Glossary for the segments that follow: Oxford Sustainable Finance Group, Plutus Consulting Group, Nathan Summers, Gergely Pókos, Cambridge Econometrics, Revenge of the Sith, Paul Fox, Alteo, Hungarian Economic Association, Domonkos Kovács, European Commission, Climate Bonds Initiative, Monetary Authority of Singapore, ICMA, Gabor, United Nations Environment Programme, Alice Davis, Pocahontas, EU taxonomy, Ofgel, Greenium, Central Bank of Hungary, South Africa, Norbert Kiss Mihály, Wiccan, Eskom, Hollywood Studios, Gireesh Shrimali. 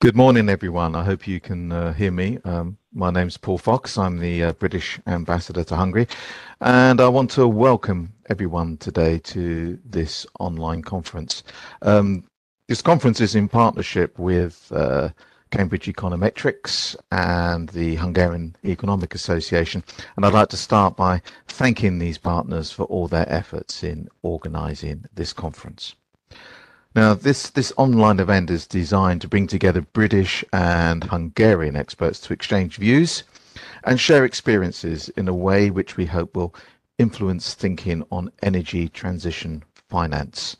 Good morning, everyone. I hope you can hear me. My name's Paul Fox. I'm the British Ambassador to Hungary, and I want to welcome everyone today to this online conference. This conference is in partnership with Cambridge Econometrics and the Hungarian Economic Association, and I'd like to start by thanking these partners for all their efforts in organising this conference. Now, this online event is designed to bring together British and Hungarian experts to exchange views and share experiences in a way which we hope will influence thinking on energy transition finance.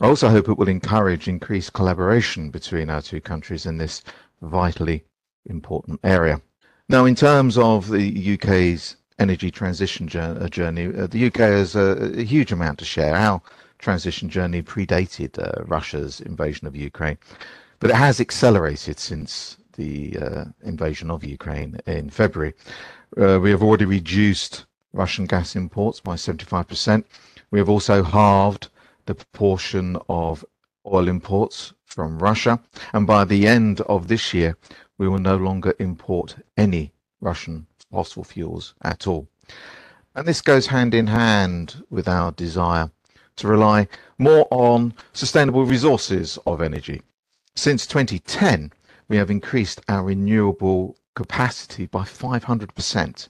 I also hope it will encourage increased collaboration between our two countries in this vitally important area. Now, in terms of the UK's energy transition journey, the UK has a huge amount to share. Our transition journey predated Russia's invasion of Ukraine, but it has accelerated since the invasion of Ukraine in February. We have already reduced Russian gas imports by 75%. We have also halved the proportion of oil imports from Russia, and by the end of this year, we will no longer import any Russian fossil fuels at all. And this goes hand in hand with our desire to rely more on sustainable resources of energy. Since 2010, we have increased our renewable capacity by 500%,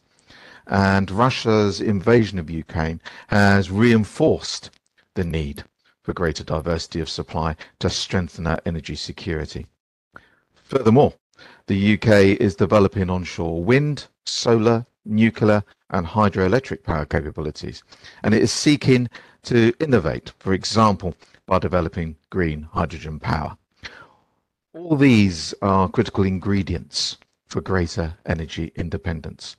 and Russia's invasion of Ukraine has reinforced the need for greater diversity of supply to strengthen our energy security. Furthermore, the UK is developing onshore wind, solar, nuclear and hydroelectric power capabilities, and it is seeking to innovate, for example, by developing green hydrogen power. All these are critical ingredients for greater energy independence,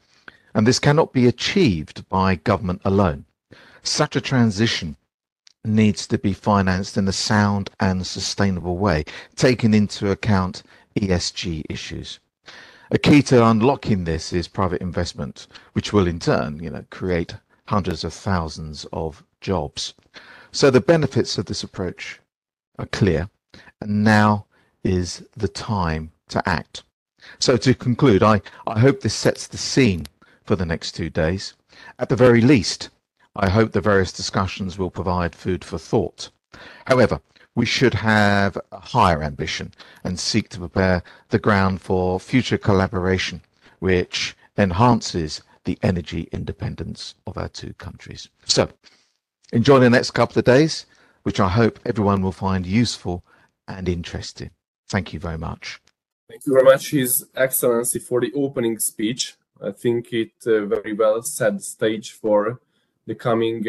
and this cannot be achieved by government alone. Such a transition needs to be financed in a sound and sustainable way, taking into account ESG issues. A key to unlocking this is private investment, which will in turn, create hundreds of thousands of jobs. So the benefits of this approach are clear, and now is the time to act. So to conclude, I hope this sets the scene for the next 2 days. At the very least, I hope the various discussions will provide food for thought. However, we should have a higher ambition and seek to prepare the ground for future collaboration, which enhances the energy independence of our two countries. So enjoy the next couple of days, which I hope everyone will find useful and interesting. Thank you very much. Thank you very much, His Excellency, for the opening speech. I think it very well set the stage for the coming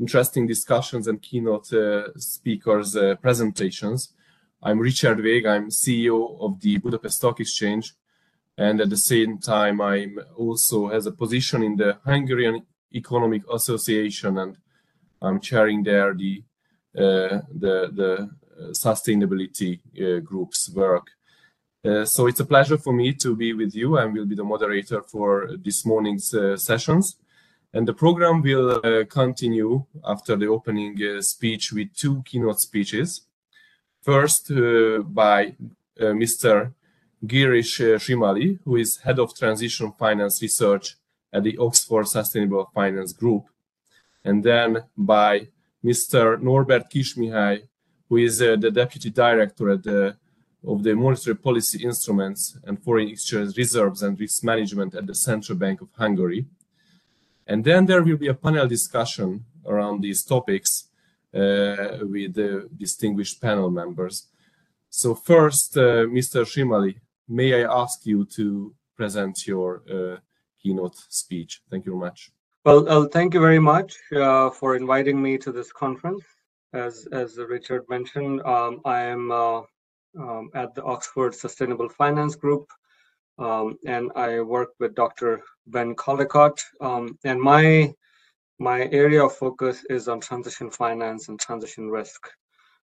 interesting discussions and keynote speakers' presentations. I'm Richard Weg, I'm CEO of the Budapest Stock Exchange, and at the same time I'm also has a position in the Hungarian Economic Association, and I'm chairing there the sustainability group's work. So it's a pleasure for me to be with you, and will be the moderator for this morning's sessions. And the program will continue after the opening speech with two keynote speeches. First, by Mr. Gireesh Shrimali, who is Head of Transition Finance Research at the Oxford Sustainable Finance Group. And then by Mr. Norbert Kiss Mihály, who is the Deputy Director at of the Monetary Policy Instruments and Foreign Exchange Reserves and Risk Management at the Central Bank of Hungary. And then there will be a panel discussion around these topics with the distinguished panel members. So first, Mr. Shrimali, may I ask you to present your keynote speech? Thank you very much. Well, thank you very much for inviting me to this conference. As Richard mentioned, I am at the Oxford Sustainable Finance Group. And I work with Dr. Ben Caldicott, and my area of focus is on transition finance and transition risk.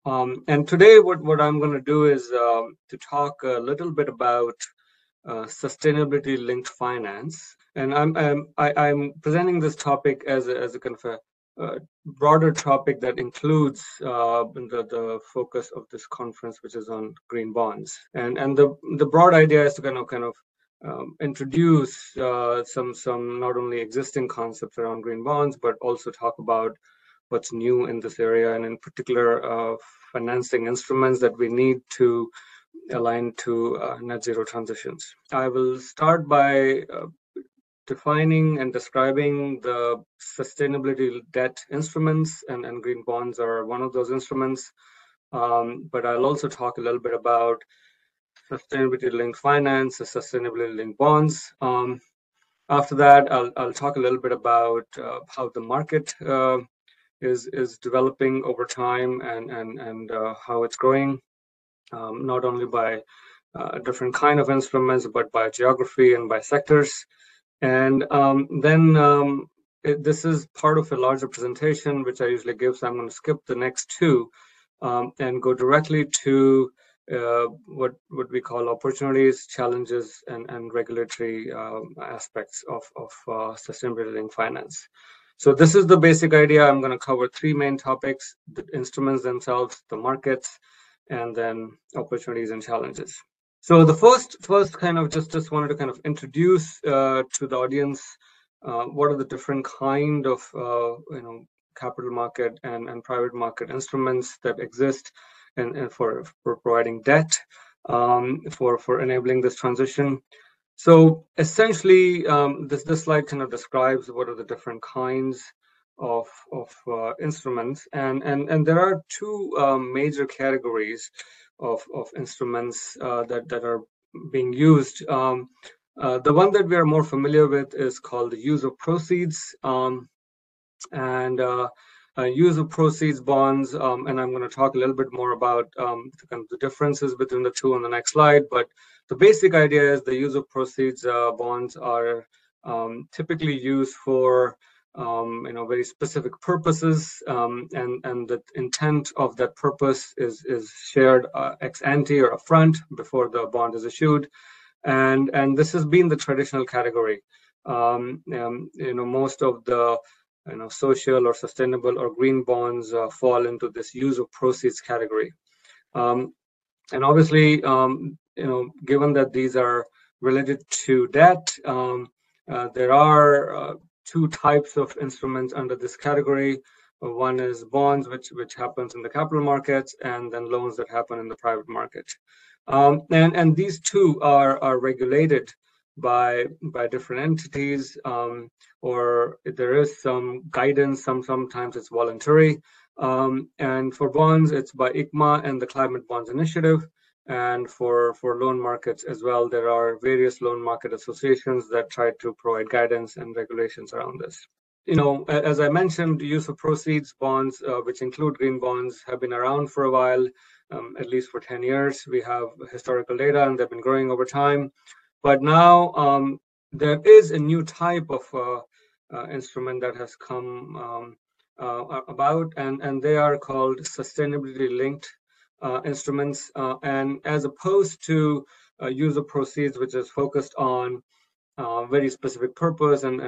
And today what I'm going to do is to talk a little bit about sustainability-linked finance. And I'm presenting this topic as a kind of a broader topic that includes the focus of this conference, which is on green bonds. And the broad idea is to kind of introduce some not only existing concepts around green bonds, but also talk about what's new in this area, and in particular financing instruments that we need to align to net zero transitions. I will start by defining and describing the sustainability debt instruments, and green bonds are one of those instruments. But I'll also talk a little bit about sustainability-linked finance, sustainability-linked bonds. After that, I'll talk a little bit about how the market is developing over time, and how it's growing, not only by different kind of instruments, but by geography and by sectors. This is part of a larger presentation, which I usually give, so I'm going to skip the next two and go directly to what we call opportunities, challenges, and regulatory aspects of sustainability-linked finance. So this is the basic idea. I'm going to cover three main topics: the instruments themselves, the markets, and then opportunities and challenges. So the first kind of just wanted to kind of introduce to the audience what are the different kind of capital market and private market instruments that exist, and for providing debt for enabling this transition. So essentially, this slide kind of describes what are the different kinds of instruments, and there are two major categories of instruments that are being used. The one that we are more familiar with is called the use of proceeds, use of proceeds bonds, and I'm going to talk a little bit more about the differences between the two on the next slide. But the basic idea is the use of proceeds bonds are typically used for very specific purposes, and the intent of that purpose is shared ex ante or upfront before the bond is issued, and this has been the traditional category. Most of the social or sustainable or green bonds fall into this use of proceeds category, and obviously given that these are related to debt, there are two types of instruments under this category. One is bonds, which happens in the capital markets, and then loans that happen in the private market. And these two are regulated by different entities, or there is some guidance. Sometimes it's voluntary. And for bonds, it's by ICMA and the Climate Bonds Initiative. And for loan markets as well, there are various loan market associations that try to provide guidance and regulations around this. As I mentioned, the use of proceeds bonds, which include green bonds, have been around for a while, at least for 10 years. We have historical data, and they've been growing over time. But now there is a new type of instrument that has come about, and they are called sustainability-linked instruments, and as opposed to use of proceeds, which is focused on very specific purpose, and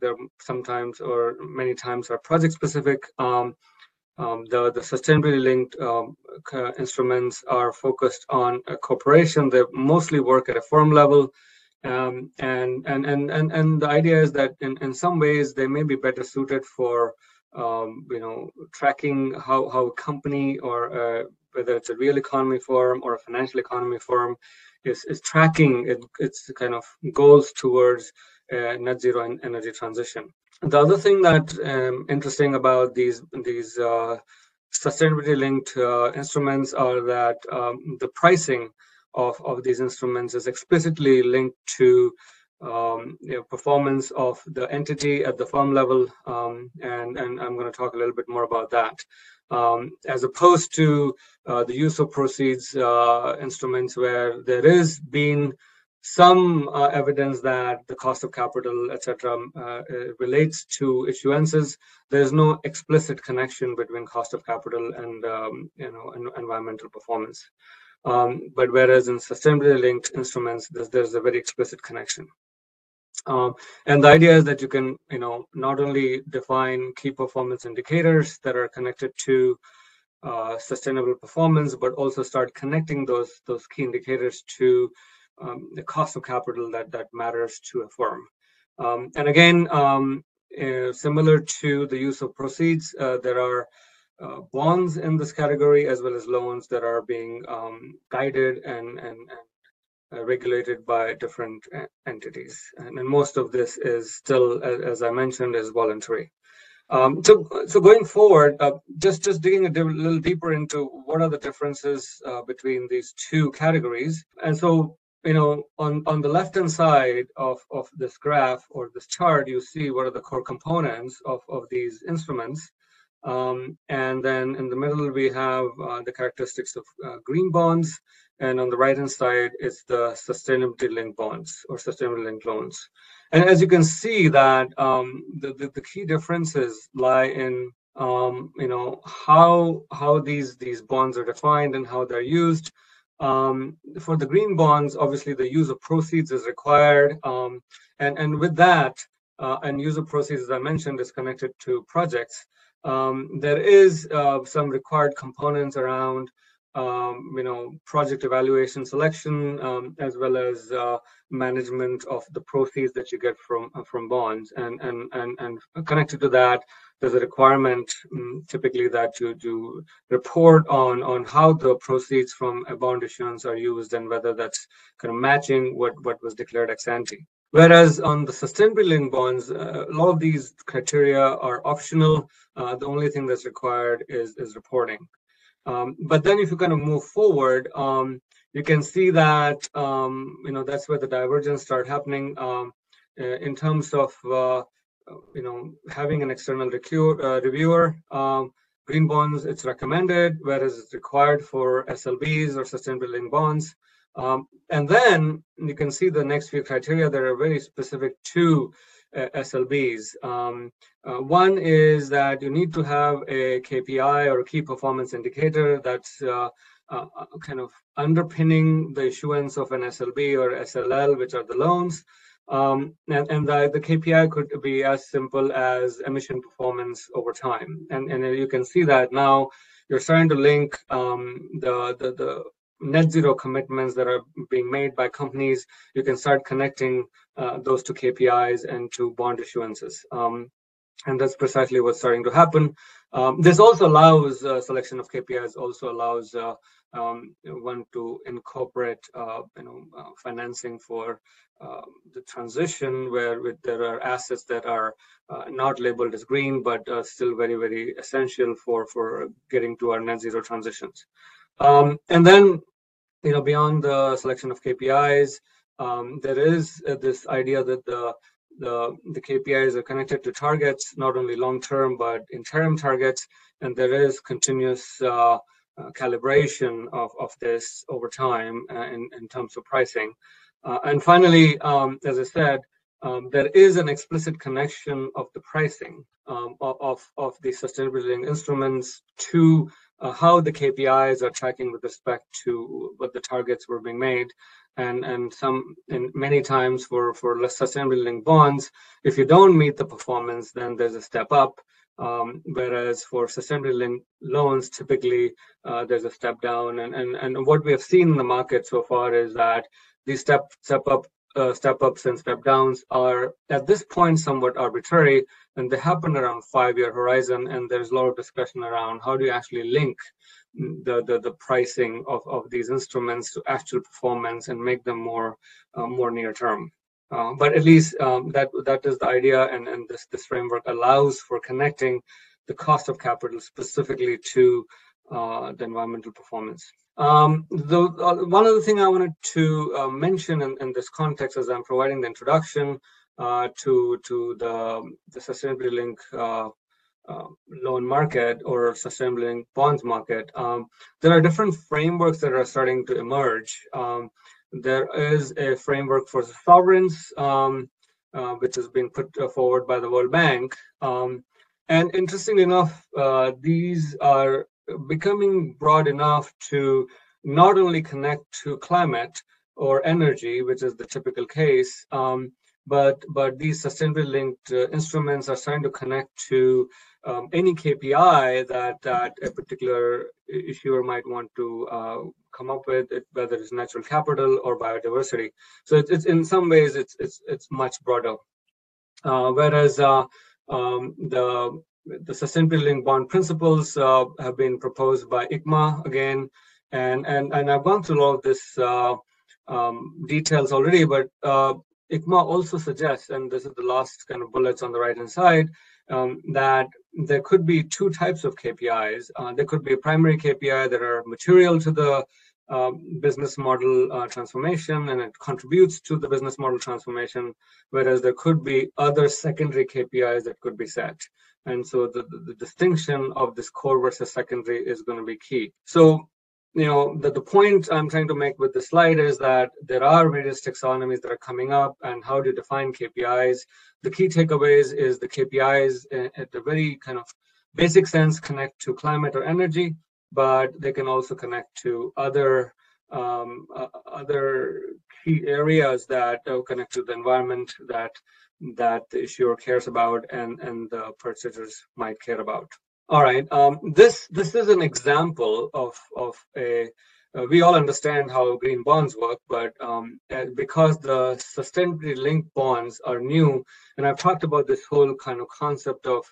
they're sometimes or many times are project specific. The sustainability linked instruments are focused on a corporation. They mostly work at a firm level, and the idea is that in some ways they may be better suited for tracking how a company, or whether it's a real economy firm or a financial economy firm, is tracking its kind of goals towards net zero and energy transition. The other thing that's interesting about these sustainability-linked instruments are that the pricing of these instruments is explicitly linked to performance of the entity at the firm level, and I'm going to talk a little bit more about that. As opposed to the use of proceeds instruments, where there is been some evidence that the cost of capital, etc., relates to issuances. There is no explicit connection between cost of capital and environmental performance. But whereas in sustainability-linked instruments, there's a very explicit connection. And the idea is that you can, not only define key performance indicators that are connected to sustainable performance, but also start connecting those key indicators to the cost of capital that matters to a firm. And again, similar to the use of proceeds, there are bonds in this category, as well as loans that are being guided and regulated by different entities. And most of this is still, as I mentioned, is voluntary. So going forward, just digging a little deeper into what are the differences between these two categories. And so, on the left-hand side of this graph or this chart, you see what are the core components of these instruments. And then in the middle, we have the characteristics of green bonds. And on the right-hand side is the sustainability-linked bonds or sustainability-linked loans. And as you can see that the key differences lie in how these bonds are defined and how they're used. For the green bonds, obviously the use of proceeds is required, and with that, and use of proceeds, as I mentioned, is connected to projects. There is some required components around project evaluation selection, as well as management of the proceeds that you get from bonds, and connected to that, there's a requirement typically that you do report on how the proceeds from a bond issuance are used and whether that's kind of matching what was declared ex ante. Whereas on the sustainability-linked bonds, a lot of these criteria are optional. The only thing that's required is reporting. But then if you kind of move forward, you can see that, that's where the divergence start happening in terms of, having an external reviewer. Green bonds, it's recommended, whereas it's required for SLBs or sustainability-linked bonds. And then you can see the next few criteria that are very specific to SLBs. One is that you need to have a KPI or a key performance indicator that's kind of underpinning the issuance of an SLB or SLL, which are the loans. And the KPI could be as simple as emission performance over time. And you can see that now you're starting to link the net zero commitments that are being made by companies. You can start connecting those to KPIs and to bond issuances. And that's precisely what's starting to happen. This also allows selection of KPIs, also allows one to incorporate financing for the transition, where there are assets that are not labeled as green, but still very, very essential for getting to our net zero transitions. And then, beyond the selection of KPIs, there is this idea that the KPIs are connected to targets, not only long-term, but interim targets, and there is continuous calibration of this over time in terms of pricing. And finally, as I said, there is an explicit connection of the pricing of the sustainability instruments to how the KPIs are tracking with respect to what the targets were being made, and many times for less sustainability-linked bonds, if you don't meet the performance, then there's a step up. Whereas for sustainability-linked loans, typically there's a step down. And what we have seen in the market so far is that these step ups and step downs are at this point somewhat arbitrary, and they happen around 5-year horizon, and there's a lot of discussion around how do you actually link the pricing of these instruments to actual performance and make them more near term. But at least that is the idea, and this framework allows for connecting the cost of capital specifically to the environmental performance. One other thing I wanted to mention in this context, as I'm providing the introduction to the sustainability-linked loan market or sustainability-linked bonds market, there are different frameworks that are starting to emerge. There is a framework for sovereigns, which has been put forward by the World Bank, and interestingly enough, these are becoming broad enough to not only connect to climate or energy, which is the typical case, but these sustainability-linked instruments are starting to connect to any KPI that a particular issuer might want to come up with, whether it's natural capital or biodiversity. So it's in some ways it's much broader. Whereas the sustainability-linked bond principles have been proposed by ICMA again, and I've gone through all of this details already, but ICMA also suggests, and this is the last kind of bullets on the right-hand side, that there could be two types of KPIs. There could be a primary KPI that are material to the business model transformation, and it contributes to the business model transformation, whereas there could be other secondary KPIs that could be set. And so the distinction of this core versus secondary is going to be key. So, you know, the point I'm trying to make with the slide is that there are various taxonomies that are coming up, and how do you define KPIs? The key takeaways is the KPIs at the very kind of basic sense connect to climate or energy, but they can also connect to other other key areas that connect to the environment that the issuer cares about and the purchasers might care about. All right, this is an example of we all understand how green bonds work, but because the sustainability linked bonds are new, and I've talked about this whole kind of concept of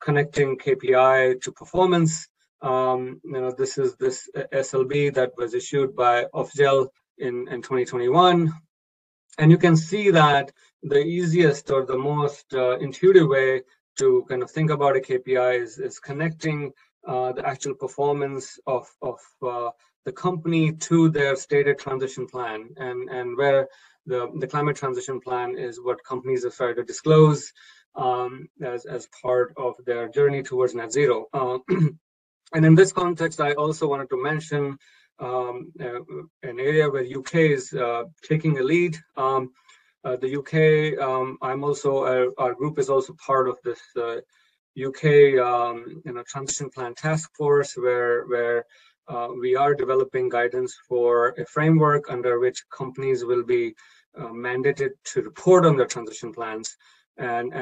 connecting KPI to performance, you know, this is this SLB that was issued by Ofgel in 2021. And you can see that the easiest or the most intuitive way to kind of think about a KPI is connecting the actual performance of the company to their stated transition plan, and where the climate transition plan is what companies are trying to disclose as part of their journey towards net zero. And in this context, I also wanted to mention an area where UK is taking a lead. The UK, I'm also, our group is also part of this UK you know, transition plan task force, where we are developing guidance for a framework under which companies will be mandated to report on their transition plans, and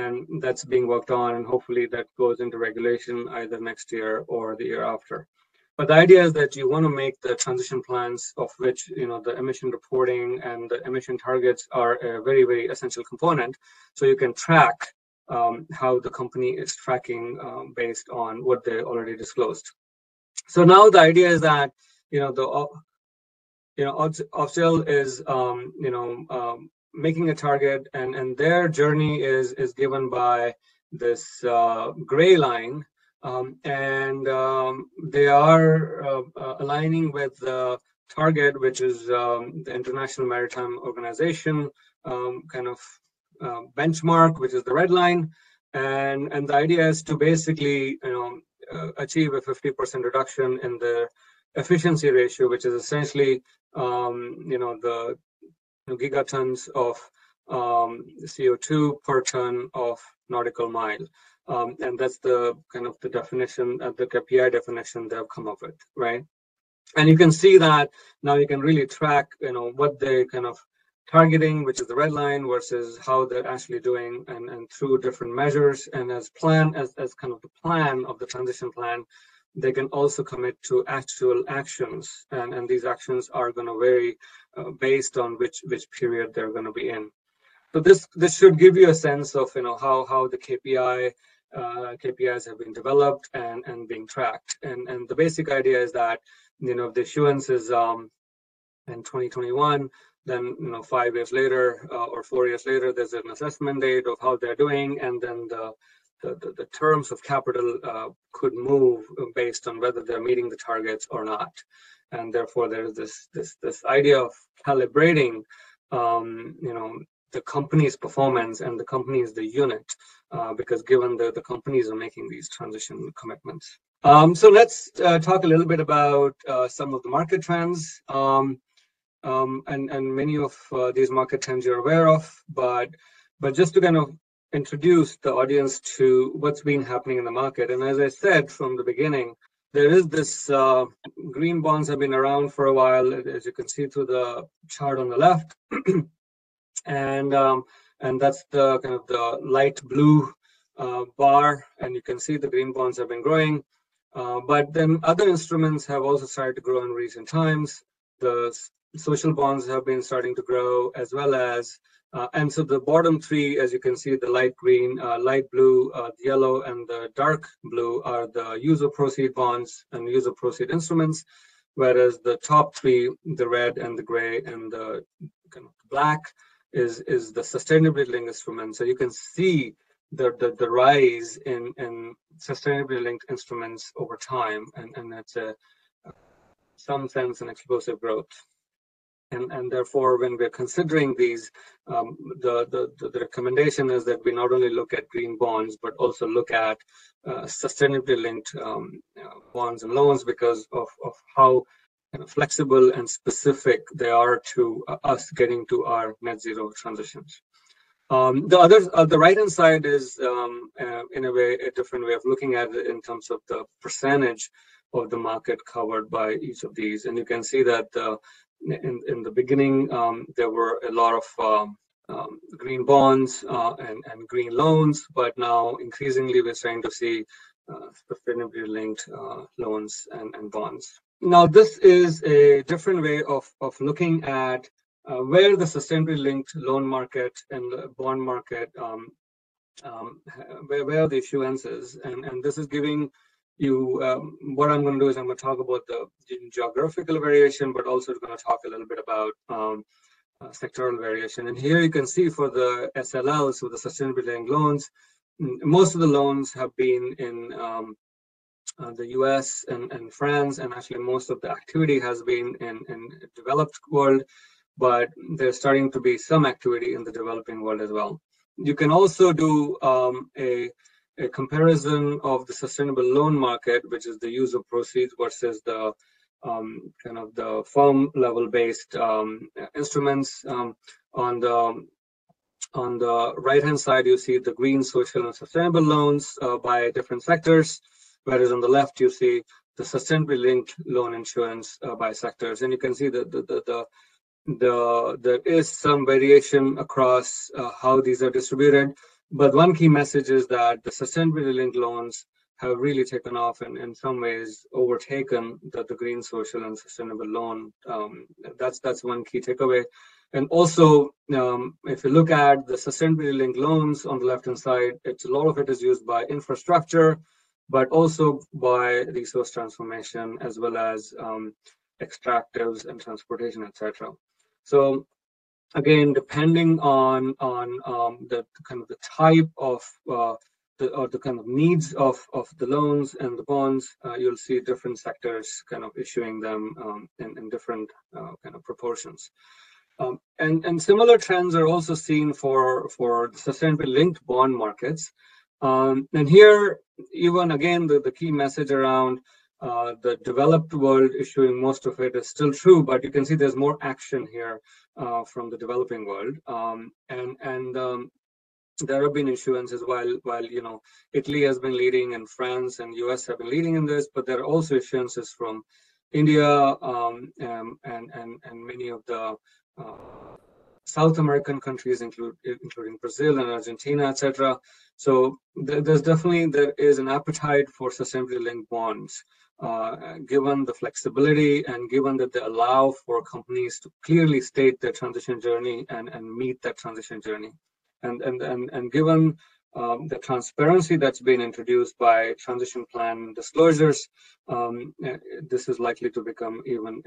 that's being worked on, and hopefully that goes into regulation either next year or the year after. But the idea is that you want to make the transition plans, of which, you know, the emission reporting and the emission targets are a very, very essential component, so you can track how the company is tracking based on what they already disclosed. So now the idea is that, you know, Ofgel is you know, making a target, and their journey is given by this gray line. They are aligning with the target, which is the International Maritime Organization kind of benchmark, which is the red line, and the idea is to basically, you know, achieve a 50% reduction in the efficiency ratio, which is essentially you know, the gigatons of CO2 per ton of nautical mile. And that's the kind of the definition, the KPI definition they've come up with, right? And you can see that now you can really track, you know, what they kind of targeting, which is the red line, versus how they're actually doing, and through different measures, and as kind of the plan of the transition plan, they can also commit to actual actions, and these actions are going to vary based on which period they're going to be in. So this should give you a sense of, you know, how the KPIs have been developed and being tracked, and the basic idea is that, you know, if the issuance is in 2021, then, you know, 5 years later or 4 years later, there's an assessment date of how they're doing, and then the terms of capital could move based on whether they're meeting the targets or not, and therefore there's this idea of calibrating, you know, the company's performance, and the company is the unit, because given the companies are making these transition commitments. So let's talk a little bit about some of the market trends, and many of these market trends you're aware of, but just to kind of introduce the audience to what's been happening in the market. And as I said from the beginning, there is this green bonds have been around for a while, as you can see through the chart on the left. And and that's the kind of the light blue bar, and you can see the green bonds have been growing, but then other instruments have also started to grow in recent times. The social bonds have been starting to grow as well as, and so the bottom three, as you can see, the light green, light blue, the yellow, and the dark blue are the use of proceed bonds and use of proceed instruments, whereas the top three, the red and the gray and the kind of black, is the sustainability-linked instruments. So you can see the rise in sustainability-linked instruments over time, and that's some sense an explosive growth. And therefore, when we're considering these, the recommendation is that we not only look at green bonds, but also look at sustainability-linked bonds and loans because of how flexible and specific they are to us getting to our net zero transitions. The other, the right-hand side is, in a way, a different way of looking at it in terms of the percentage of the market covered by each of these. And you can see that in the beginning, there were a lot of green bonds and green loans, but now increasingly we're starting to see sustainability-linked loans and bonds. Now, this is a different way of looking at where the sustainability-linked loan market and the bond market, where the issuance is, and this is giving you, what I'm going to do is I'm going to talk about the geographical variation, but also going to talk a little bit about sectoral variation. And here you can see for the SLLs, so the sustainability-linked loans, most of the loans have been in the US and France, and actually most of the activity has been in developed world, but there's starting to be some activity in the developing world as well. You can also do a comparison of the sustainable loan market, which is the use of proceeds versus the kind of the firm level based instruments. On the right hand side, you see the green, social, and sustainable loans by different sectors, whereas on the left you see the sustainability linked loan insurance by sectors, and you can see that there is some variation across how these are distributed. But one key message is that the sustainability-linked loans have really taken off and in some ways overtaken the green, social, and sustainable loan. That's one key takeaway. And also, if you look at the sustainability-linked loans on the left-hand side, it's a lot of it is used by infrastructure, but also by resource transformation, as well as extractives and transportation, etc. So, again, depending on the kind of the type of the kind of needs of the loans and the bonds, you'll see different sectors kind of issuing them in different kind of proportions. And similar trends are also seen for sustainability-linked bond markets. And here, even again, the key message around the developed world issuing most of it is still true, but you can see there's more action here from the developing world, and there have been issuances while you know Italy has been leading and France and US have been leading in this, but there are also issuances from India and many of the South American countries, including Brazil and Argentina, etc. So there is an appetite for sustainability-linked bonds, given the flexibility and given that they allow for companies to clearly state their transition journey and meet that transition journey, and given the transparency that's been introduced by transition plan disclosures, this is likely to become even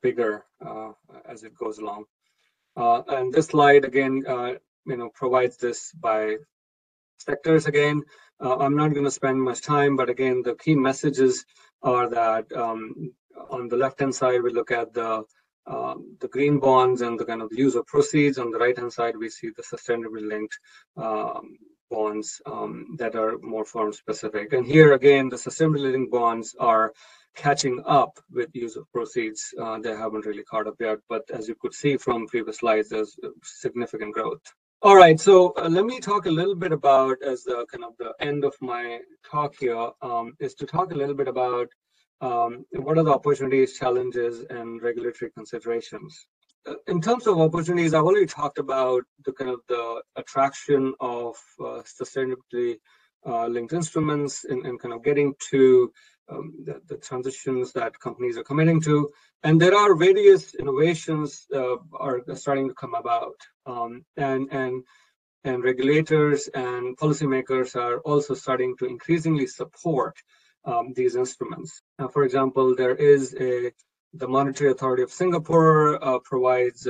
bigger as it goes along. And this slide again, you know, provides this by sectors again. I'm not going to spend much time, but again, the key messages are that on the left-hand side, we look at the green bonds and the kind of use of proceeds. On the right-hand side, we see the sustainability-linked bonds that are more firm-specific. And here again, the sustainability-linked bonds are catching up with use of proceeds. They haven't really caught up yet, but as you could see from previous slides, there's significant growth. All right, so let me talk a little bit about, as the kind of the end of my talk here, is to talk a little bit about what are the opportunities, challenges, and regulatory considerations. In terms of opportunities, I've already talked about the kind of the attraction of sustainably linked instruments and kind of getting to the transitions that companies are committing to. And there are various innovations are starting to come about. And regulators and policymakers are also starting to increasingly support these instruments. For example, there is the Monetary Authority of Singapore provides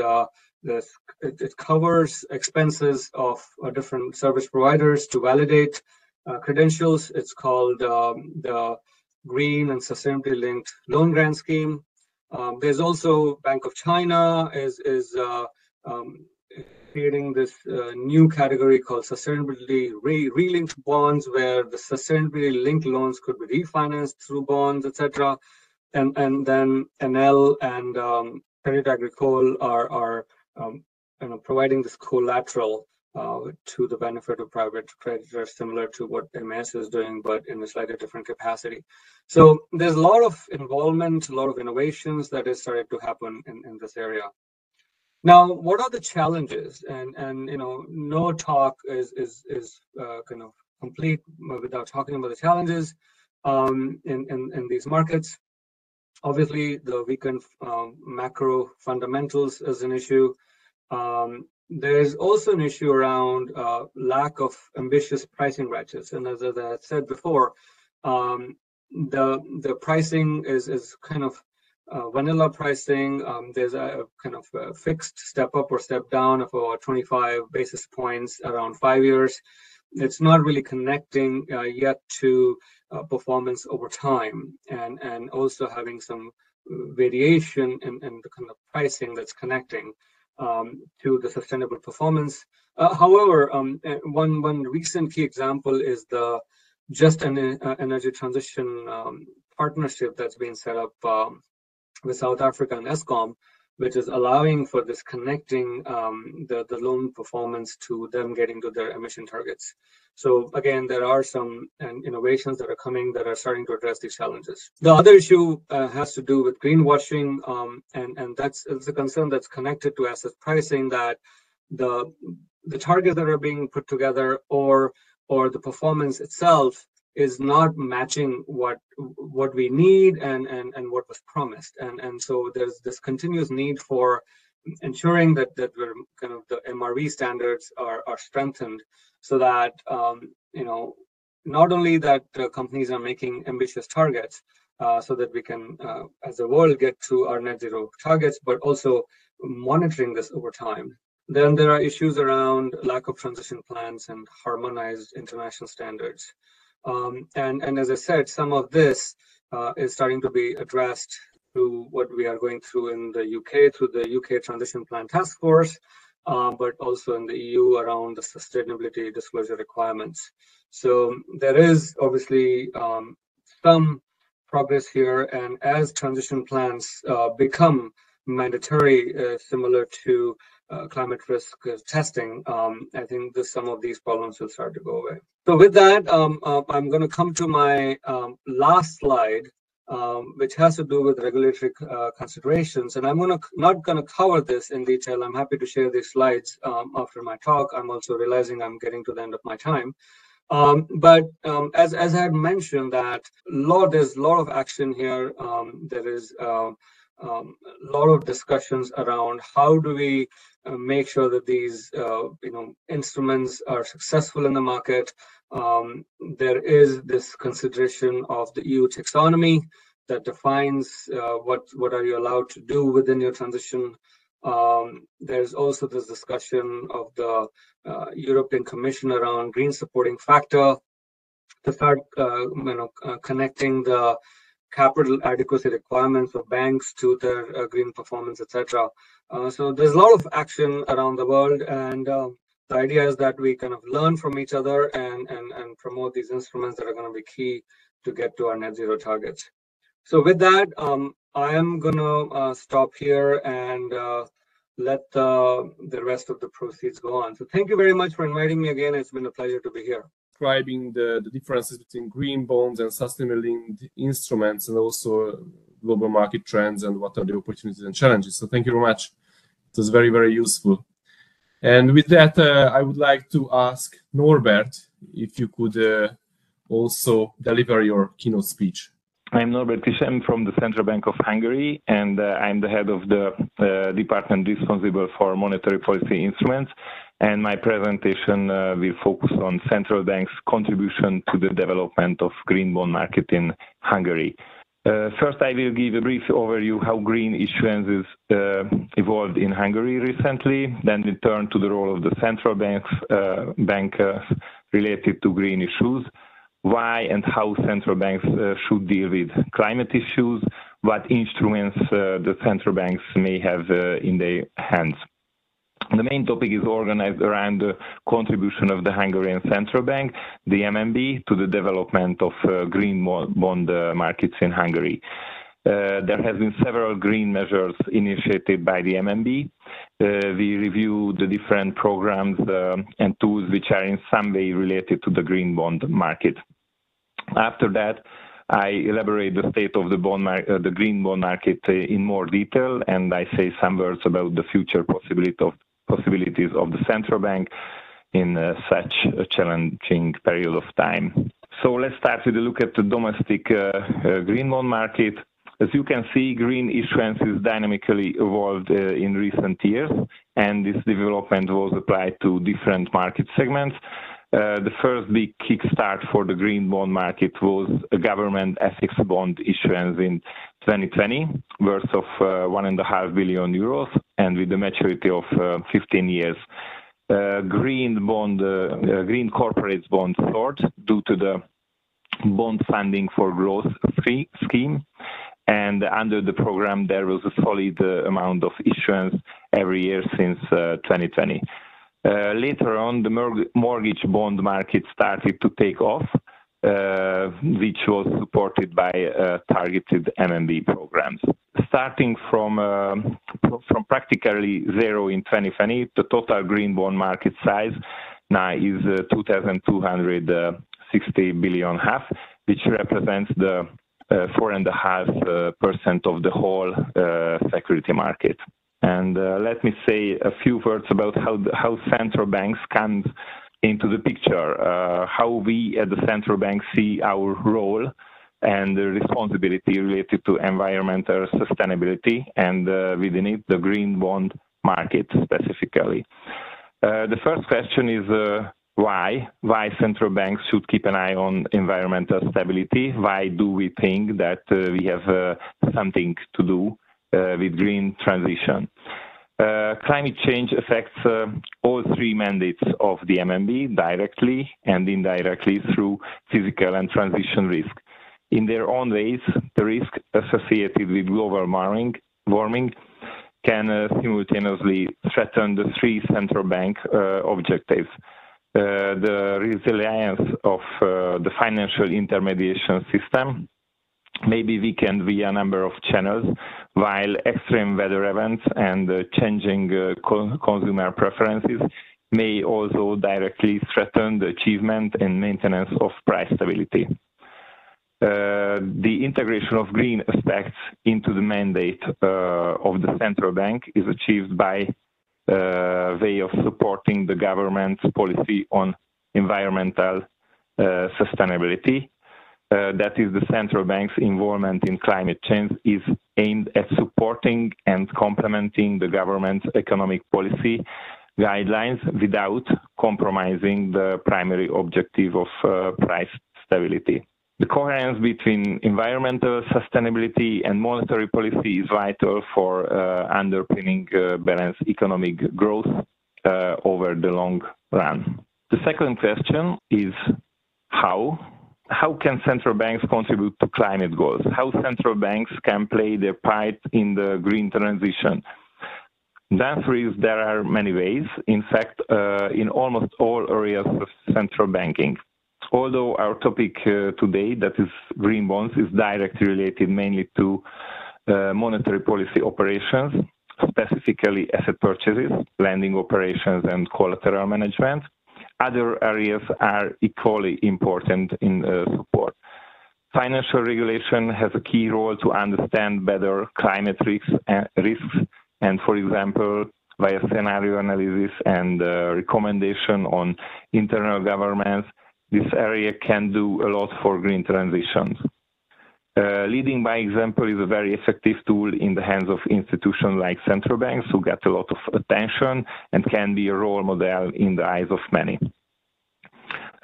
this. It covers expenses of different service providers to validate credentials. It's called the Green and Sustainably Linked Loan Grant Scheme. There's also Bank of China is creating this new category called sustainably relinked bonds, where the sustainably linked loans could be refinanced through bonds, etc. And then Enel and Credit Agricole are providing this collateral to the benefit of private creditors, similar to what MS is doing, but in a slightly different capacity. So there's a lot of involvement, a lot of innovations that is started to happen in this area. Now, what are the challenges? And you know, no talk is kind of complete without talking about the challenges in these markets. Obviously, the weakened macro fundamentals is an issue. There's also an issue around lack of ambitious pricing ratchets. And as I said before, the pricing is kind of vanilla pricing. There's a kind of a fixed step up or step down of about 25 basis points around 5 years. It's not really connecting yet to performance over time, and also having some variation in the kind of pricing that's connecting to the sustainable performance. However, one recent key example is the Just an Energy Transition partnership that's been set up with South Africa and Eskom, which is allowing for this connecting the loan performance to them getting to their emission targets. So again, there are some innovations that are coming that are starting to address these challenges. The other issue has to do with greenwashing, and it's a concern that's connected to asset pricing, that the targets that are being put together or the performance itself is not matching what we need and what was promised, and so there's this continuous need for ensuring that we're kind of the MRV standards are strengthened, so that you know, not only that companies are making ambitious targets so that we can as a world get to our net zero targets, but also monitoring this over time. Then there are issues around lack of transition plans and harmonized international standards. And as I said, some of this is starting to be addressed through what we are going through in the UK, through the UK Transition Plan Task Force, but also in the EU around the sustainability disclosure requirements. So there is obviously some progress here, and as transition plans become mandatory, similar to climate risk testing, I think some of these problems will start to go away. So with that, I'm going to come to my last slide, which has to do with regulatory considerations. And I'm not going to cover this in detail. I'm happy to share these slides after my talk. I'm also realizing I'm getting to the end of my time. But as I had mentioned, that there's a lot of action here. There is a lot of discussions around how do we make sure that these instruments are successful in the market. There is this consideration of the EU taxonomy that defines what are you allowed to do within your transition. There's also this discussion of the European Commission around green supporting factor to start connecting the capital adequacy requirements of banks to their green performance, etc. So there's a lot of action around the world, and the idea is that we kind of learn from each other and promote these instruments that are going to be key to get to our net zero targets. So with that, I am going to stop here and let the rest of the proceeds go on. So thank you very much for inviting me again. It's been a pleasure to be here. Describing the differences between green bonds and sustainable-linked instruments, and also global market trends and what are the opportunities and challenges. So thank you very much It was very, very useful. And with that, I would like to ask Norbert if you could also deliver your keynote speech. I'm Norbert Kiss. I'm from the Central Bank of Hungary, and I'm the head of the department responsible for monetary policy instruments. And my presentation will focus on central bank's contribution to the development of green bond market in Hungary. First, I will give a brief overview how green issuances evolved in Hungary recently. Then we turn to the role of the central banks related to green issues, why and how central banks should deal with climate issues, what instruments the central banks may have in their hands. The main topic is organized around the contribution of the Hungarian Central Bank, the MNB, to the development of green bond markets in Hungary. There has been several green measures initiated by the MNB. We review the different programs and tools which are in some way related to the green bond market. After that, I elaborate the state of the green bond market in more detail, and I say some words about the future possibilities of the central bank in such a challenging period of time. So let's start with a look at the domestic green bond market. As you can see, green issuances dynamically evolved in recent years, and this development was applied to different market segments. The first big kickstart for the green bond market was a government FX bond issuance in 2020 worth of 1.5 billion euros and with a maturity of 15 years. Green corporate bonds soared due to the Bond Funding for Growth scheme, and under the program there was a solid amount of issuance every year since 2020. Later on, the mortgage bond market started to take off, which was supported by targeted MNB programs. Starting from practically zero in 2020, the total green bond market size now is 2,260 billion HUF, which represents the 4.5% of the whole security market. And let me say a few words about how central banks come into the picture, how we at the central bank see our role and the responsibility related to environmental sustainability, and within it, the green bond market specifically. The first question is why central banks should keep an eye on environmental stability? Why do we think that we have something to do with green transition? Climate change affects all three mandates of the MNB directly and indirectly through physical and transition risk. In their own ways, the risk associated with global warming can simultaneously threaten the three central bank objectives. The resilience of the financial intermediation system may be weakened via a number of channels, while extreme weather events and changing consumer preferences may also directly threaten the achievement and maintenance of price stability. The integration of green aspects into the mandate of the central bank is achieved by way of supporting the government's policy on environmental sustainability. That is, the central bank's involvement in climate change is aimed at supporting and complementing the government's economic policy guidelines without compromising the primary objective of price stability. The coherence between environmental sustainability and monetary policy is vital for underpinning balanced economic growth over the long run. The second question is how can central banks contribute to climate goals? How central banks can play their part in the green transition? The answer is there are many ways, in fact, in almost all areas of central banking. Although our topic today, that is green bonds, is directly related mainly to monetary policy operations, specifically asset purchases, lending operations, and collateral management, other areas are equally important in support. Financial regulation has a key role to understand better climate risks, and for example, via scenario analysis and recommendation on internal governance, this area can do a lot for green transitions. Leading by example is a very effective tool in the hands of institutions like central banks, who get a lot of attention and can be a role model in the eyes of many.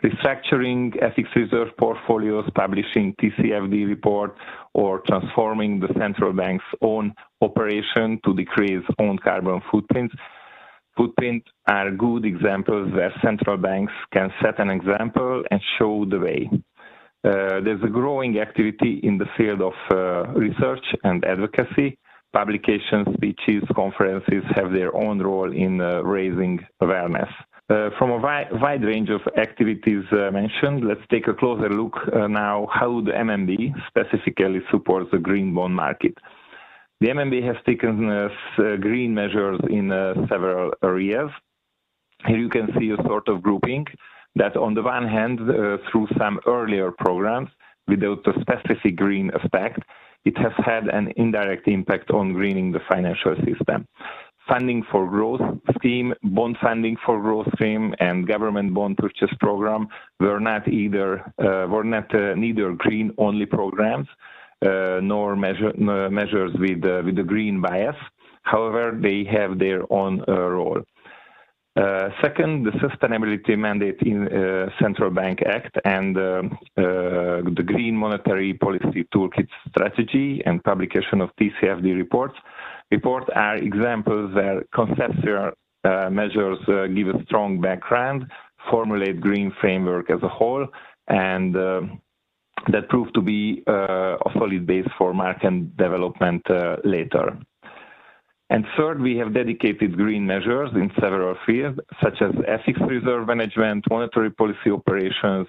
Restructuring ethics reserve portfolios, publishing TCFD report, or transforming the central bank's own operation to decrease own carbon footprint are good examples where central banks can set an example and show the way. There's a growing activity in the field of research and advocacy. Publications, speeches, conferences have their own role in raising awareness. From a wide range of activities mentioned, let's take a closer look now how the MNB specifically supports the green bond market. The MNB has taken green measures in several areas. Here you can see a sort of grouping that on the one hand, through some earlier programs without a specific green aspect, it has had an indirect impact on greening the financial system. Funding for Growth scheme, bond funding for growth scheme, and government bond purchase program were neither green-only programs nor measures with a green bias. However, they have their own role. Second, the Sustainability Mandate in Central Bank Act and the Green Monetary Policy Toolkit strategy and publication of TCFD reports are examples where conceptual measures give a strong background, formulate green framework as a whole, and that prove to be a solid base for market development later. And third, we have dedicated green measures in several fields, such as ethics reserve management, monetary policy operations,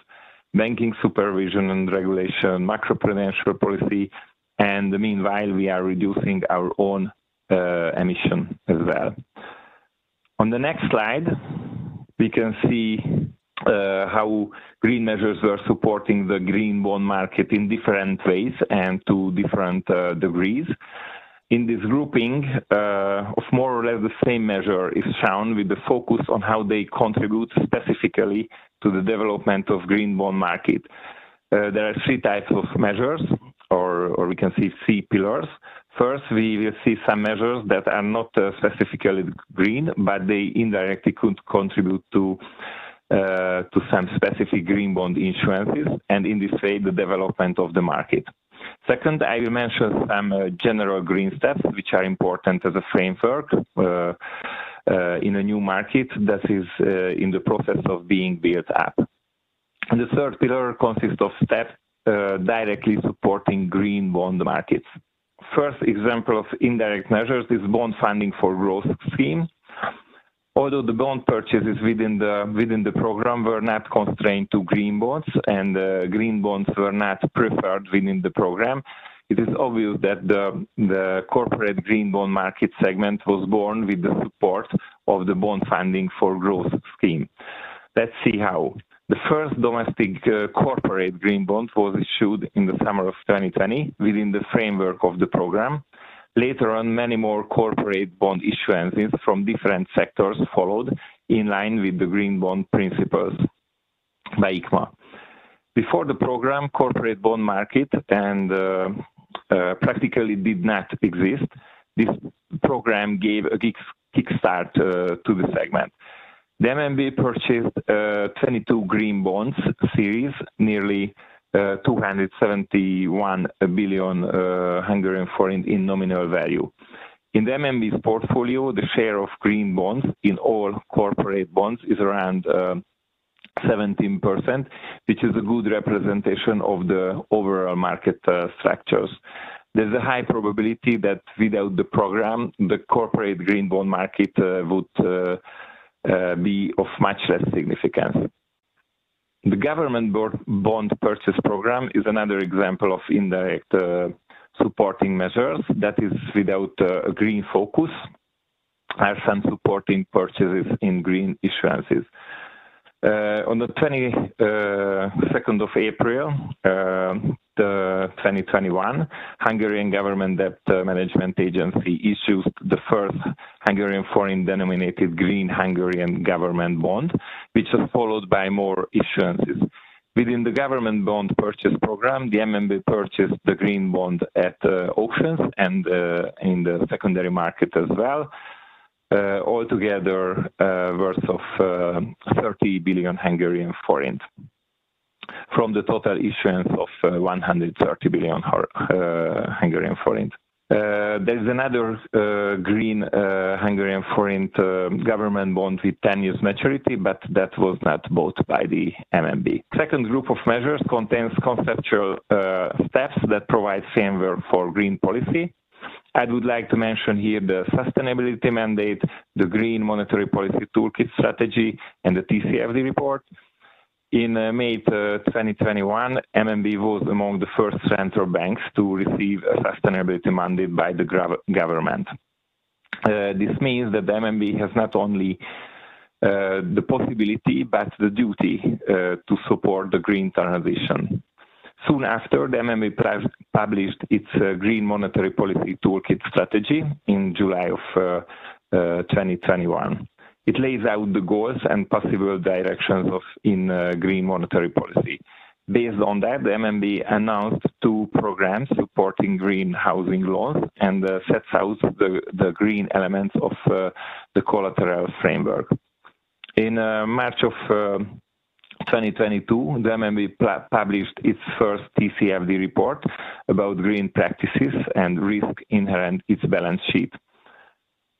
banking supervision and regulation, macroprudential policy, and meanwhile, we are reducing our own emission as well. On the next slide, we can see how green measures were supporting the green bond market in different ways and to different degrees. In this grouping of more or less the same measure is shown with the focus on how they contribute specifically to the development of green bond market. There are three types of measures, or we can see three pillars. First, we will see some measures that are not specifically green, but they indirectly could contribute to some specific green bond issuances, and in this way, the development of the market. Second, I will mention some general green steps, which are important as a framework in a new market that is in the process of being built up. And the third pillar consists of steps directly supporting green bond markets. First example of indirect measures is bond funding for growth scheme. Although the bond purchases within the program were not constrained to green bonds and green bonds were not preferred within the program, it is obvious that the corporate green bond market segment was born with the support of the bond funding for growth scheme. Let's see how. The first domestic corporate green bond was issued in the summer of 2020 within the framework of the program. Later on, many more corporate bond issuances from different sectors followed in line with the green bond principles by ICMA. Before the program, corporate bond market and practically did not exist. This program gave a kickstart to the segment. The MNB purchased 22 green bonds series, nearly 271 billion Hungarian forint in nominal value. In the MNB's portfolio, the share of green bonds in all corporate bonds is around 17%, which is a good representation of the overall market structures. There's a high probability that without the program, the corporate green bond market would be of much less significance. The government bond purchase program is another example of indirect supporting measures that is without a green focus, are some supporting purchases in green issuances. On the 22nd of April, 2021, Hungarian Government Debt Management Agency issued the first Hungarian foreign-denominated green Hungarian government bond, which was followed by more issuances. Within the government bond purchase program, the MNB purchased the green bond at auctions and in the secondary market as well, altogether worth of 30 billion Hungarian forint, from the total issuance of 130 billion Hungarian forint. There is another green Hungarian forint government bond with 10 years maturity, but that was not bought by the MNB. Second group of measures contains conceptual steps that provide framework for green policy. I would like to mention here the sustainability mandate, the green monetary policy toolkit strategy, and the TCFD report. In May 2021, MNB was among the first central banks to receive a sustainability mandate by the government. This means that the MNB has not only the possibility but the duty to support the green transition. Soon after, the MNB published its green monetary policy toolkit strategy in July of 2021. It lays out the goals and possible directions in green monetary policy. Based on that, the MNB announced two programs supporting green housing loans and sets out the green elements of the collateral framework. In March of 2022, the MNB published its first TCFD report about green practices and risk inherent in its balance sheet.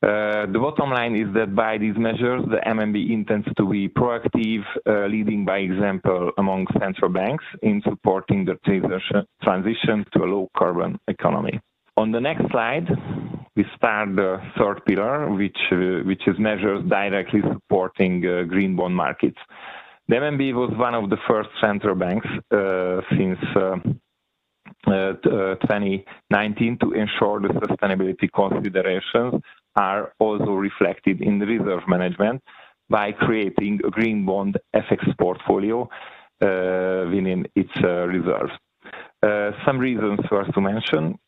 The bottom line is that by these measures, the MNB intends to be proactive, leading by example among central banks in supporting the transition to a low-carbon economy. On the next slide, we start the third pillar, which is measures directly supporting green bond markets. The MNB was one of the first central banks since 2019 to ensure the sustainability considerations are also reflected in the reserve management by creating a green bond FX portfolio within its reserves. Some reasons worth to mention: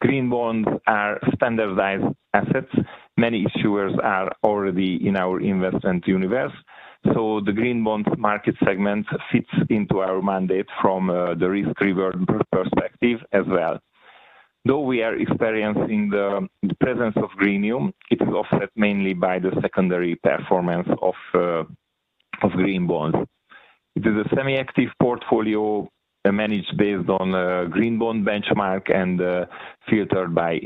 green bonds are standardized assets. Many issuers are already in our investment universe, so the green bond market segment fits into our mandate from the risk-reward perspective as well. Though we are experiencing the presence of greenium, it is offset mainly by the secondary performance of green bonds. It is a semi-active portfolio managed based on green bond benchmark and filtered by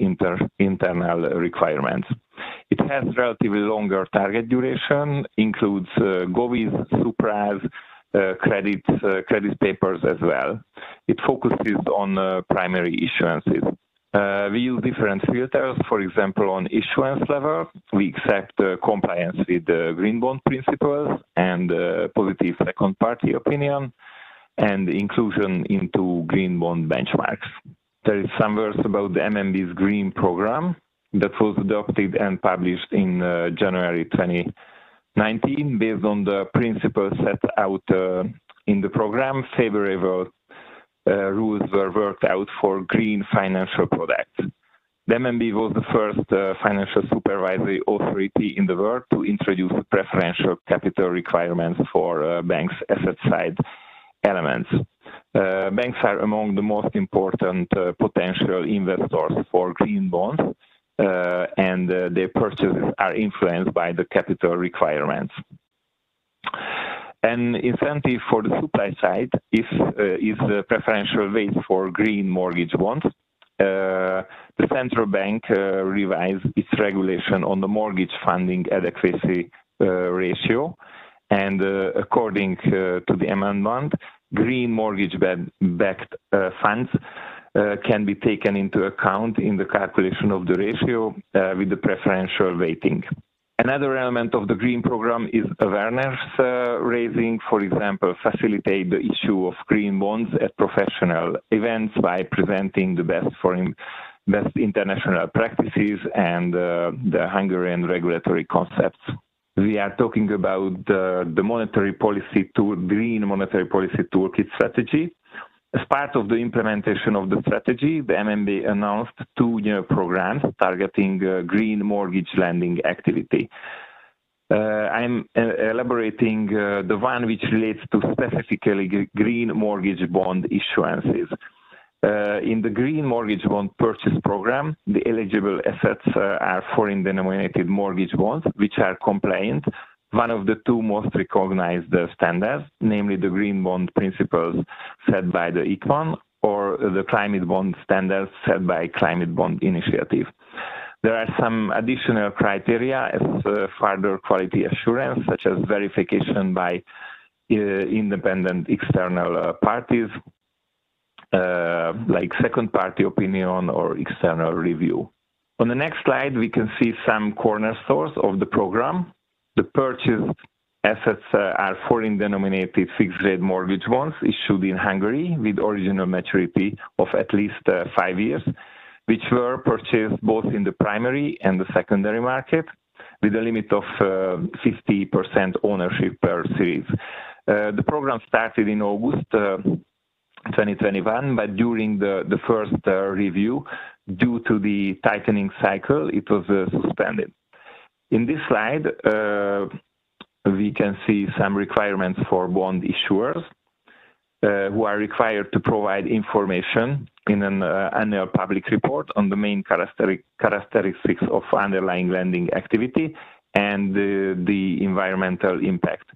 internal requirements. It has relatively longer target duration, includes govies, supras, credit papers as well. It focuses on primary issuances. We use different filters, for example, on issuance level. We accept compliance with the green bond principles and positive second-party opinion and inclusion into green bond benchmarks. There is some words about the MNB's green program that was adopted and published in January 2019 based on the principles set out in the program. Favorable rules were worked out for green financial products. The MNB was the first financial supervisory authority in the world to introduce preferential capital requirements for banks' asset-side elements. Banks are among the most important potential investors for green bonds, and their purchases are influenced by the capital requirements. An incentive for the supply side is the preferential weight for green mortgage bonds. The central bank revised its regulation on the mortgage funding adequacy ratio, and according to the amendment, green mortgage-backed funds can be taken into account in the calculation of the ratio with the preferential weighting. Another element of the green program is awareness raising. For example, facilitate the issue of green bonds at professional events by presenting the best international practices and the Hungarian regulatory concepts. we are talking about the monetary policy tool, green monetary policy toolkit strategy. As part of the implementation of the strategy, the MNB announced two new programs targeting green mortgage lending activity. I'm elaborating the one which relates to specifically green mortgage bond issuances. In the green mortgage bond purchase program, the eligible assets are foreign-denominated mortgage bonds, which are compliant one of the two most recognized standards, namely the green bond principles set by the ICMA or the climate bond standards set by Climate Bond Initiative. There are some additional criteria as further quality assurance, such as verification by independent external parties, like second-party opinion or external review. On the next slide, we can see some cornerstones of the program. The purchased assets are foreign-denominated fixed-rate mortgage bonds issued in Hungary with original maturity of at least 5 years, which were purchased both in the primary and the secondary market with a limit of 50% ownership per series. The program started in August 2021, but during the first review, due to the tightening cycle, it was suspended. In this slide, we can see some requirements for bond issuers who are required to provide information in an annual public report on the main characteristics of underlying lending activity and the environmental impact.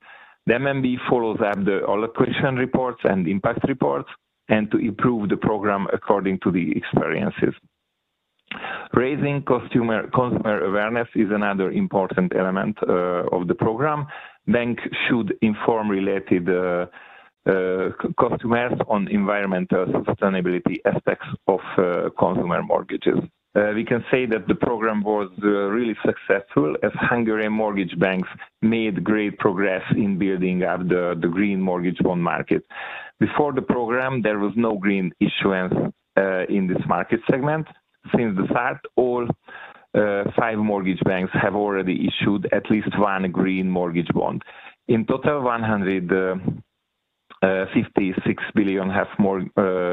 The MNB follows up the allocation reports and impact reports and to improve the program according to the experiences. Raising consumer awareness is another important element of the program. Banks should inform related customers on environmental sustainability aspects of consumer mortgages. We can say that the program was really successful as Hungarian mortgage banks made great progress in building up the green mortgage bond market. Before the program, there was no green issuance in this market segment. Since the start, all 5 mortgage banks have already issued at least one green mortgage bond. In total, 156 billion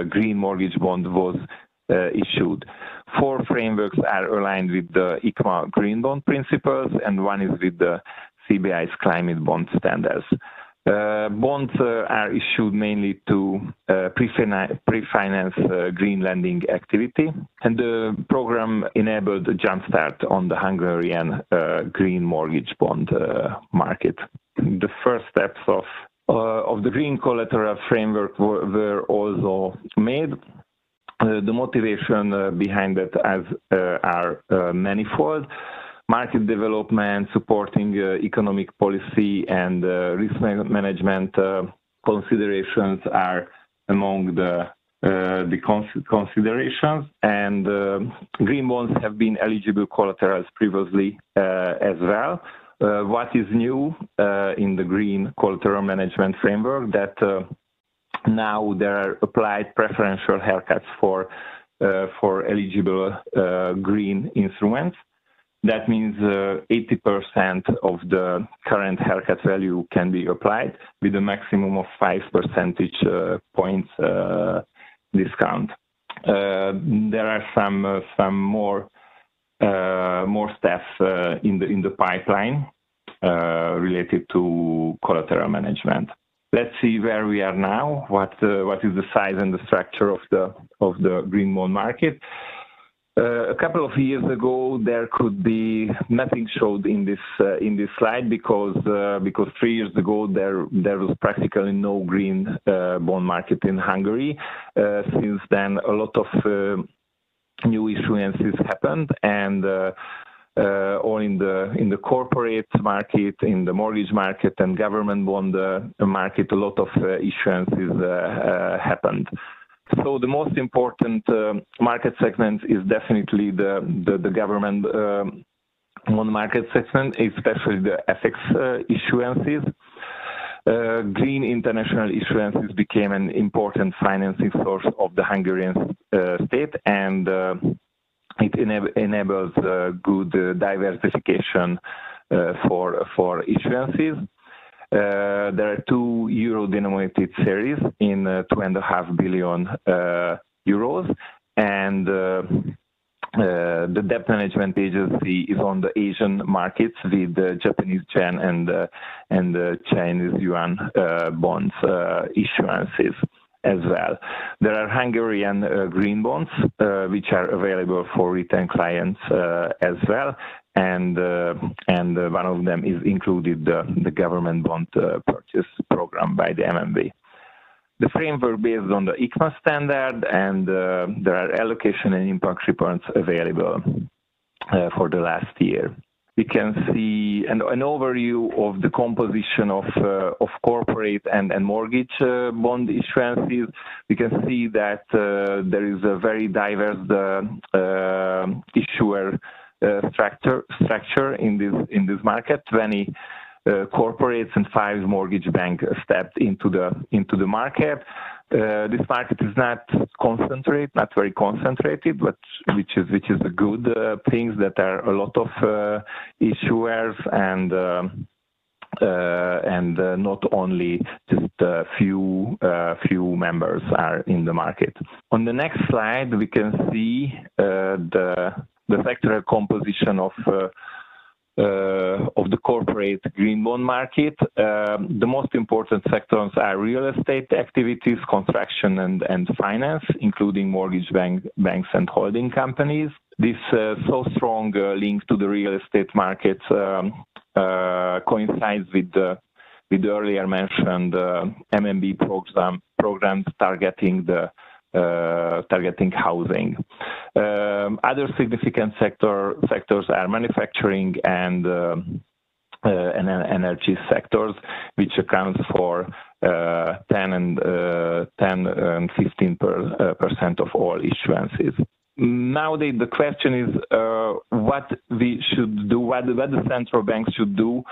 green mortgage bond was issued. 4 frameworks are aligned with the ICMA green bond principles, and one is with the CBI's climate bond standards. Bonds are issued mainly to pre-finance green lending activity, and the program enabled a jumpstart on the Hungarian green mortgage bond market. The first steps of the green collateral framework were also made. The motivation behind that are manifold. Market development, supporting economic policy and risk management considerations are among the considerations, and green bonds have been eligible collaterals previously as well. What is new in the green collateral management framework that now there are applied preferential haircuts for eligible green instruments. That means 80% of the current haircut value can be applied with a maximum of 5 percentage points discount. There are some more steps in the pipeline related to collateral management. Let's see where we are now. What is the size and the structure of the green bond market? A couple of years ago, there could be nothing showed in this slide because 3 years ago there was practically no green bond market in Hungary. Since then, a lot of new issuances happened, and all in the corporate market, in the mortgage market, and government bond market, a lot of issuances happened. So the most important market segment is definitely the government bond market segment, especially the FX issuances. Green international issuances became an important financing source of the Hungarian state, and it enables good diversification for issuances. There are two euro-denominated series in 2.5 billion euros, and the debt management agency is on the Asian markets with the Japanese yen and Chinese yuan bonds issuances as well. There are Hungarian green bonds which are available for retail clients as well. And one of them is included the government bond purchase program by the MNB. The framework based on the ICMA standard, and there are allocation and impact reports available for the last year. We can see an overview of the composition of corporate and mortgage bond issuances. We can see that there is a very diverse issuer structure in this market. 20 corporates and 5 mortgage banks stepped into the market. This market is not very concentrated, but which is the good things that there are a lot of issuers and not only just a few members are in the market. On the next slide, we can see the sectoral composition of the corporate green bond market. The most important sectors are real estate activities, construction and finance, including mortgage banks and holding companies. This so strong link to the real estate market coincides with the earlier mentioned MNB programs targeting targeting housing. Other significant sectors are manufacturing and energy sectors, which accounts for 10% and 15% of all issuances. Nowadays, the question is what we should do, what the central banks should do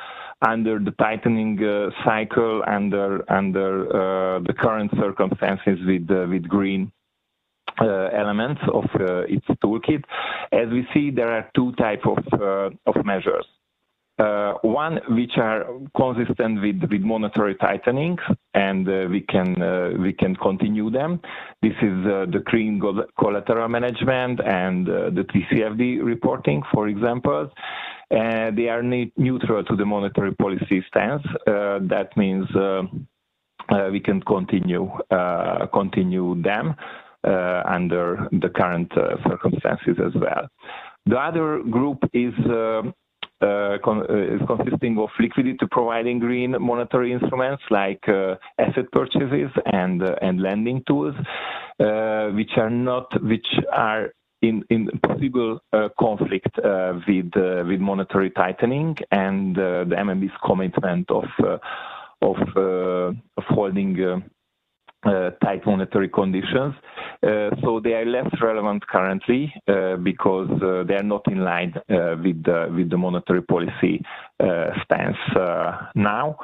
under the tightening cycle, under the current circumstances with green elements of its toolkit. As we see, there are two types of measures. One which are consistent with monetary tightening, and we can continue them. This is the green collateral management and the TCFD reporting, for example. They are neutral to the monetary policy stance. That means we can continue them under the current circumstances as well. The other group is consisting of liquidity providing green monetary instruments like asset purchases and lending tools, which are in possible conflict with monetary tightening and the MNB's commitment of holding tight monetary conditions, so they are less relevant currently because they are not in line with the monetary policy stance now.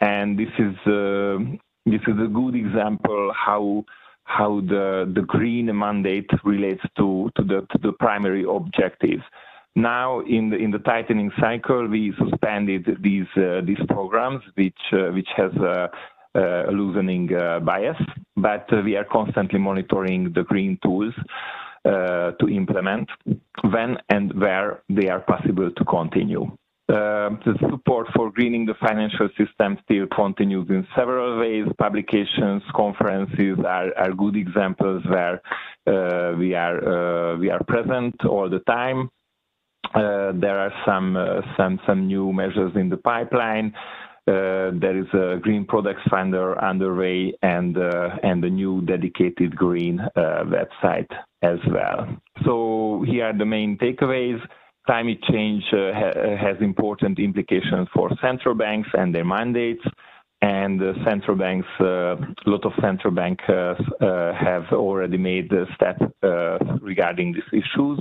And this is a good example how the green mandate relates to the primary objectives. Now, in the tightening cycle, we suspended these programs, which has a loosening bias, but we are constantly monitoring the green tools to implement when and where they are possible to continue. The support for greening the financial system still continues in several ways. Publications, conferences are good examples where we are present all the time. There are some new measures in the pipeline. There is a green products finder underway and a new dedicated green website as well. So here are the main takeaways. Climate change has important implications for central banks and their mandates, and a lot of central banks have already made the step regarding these issues.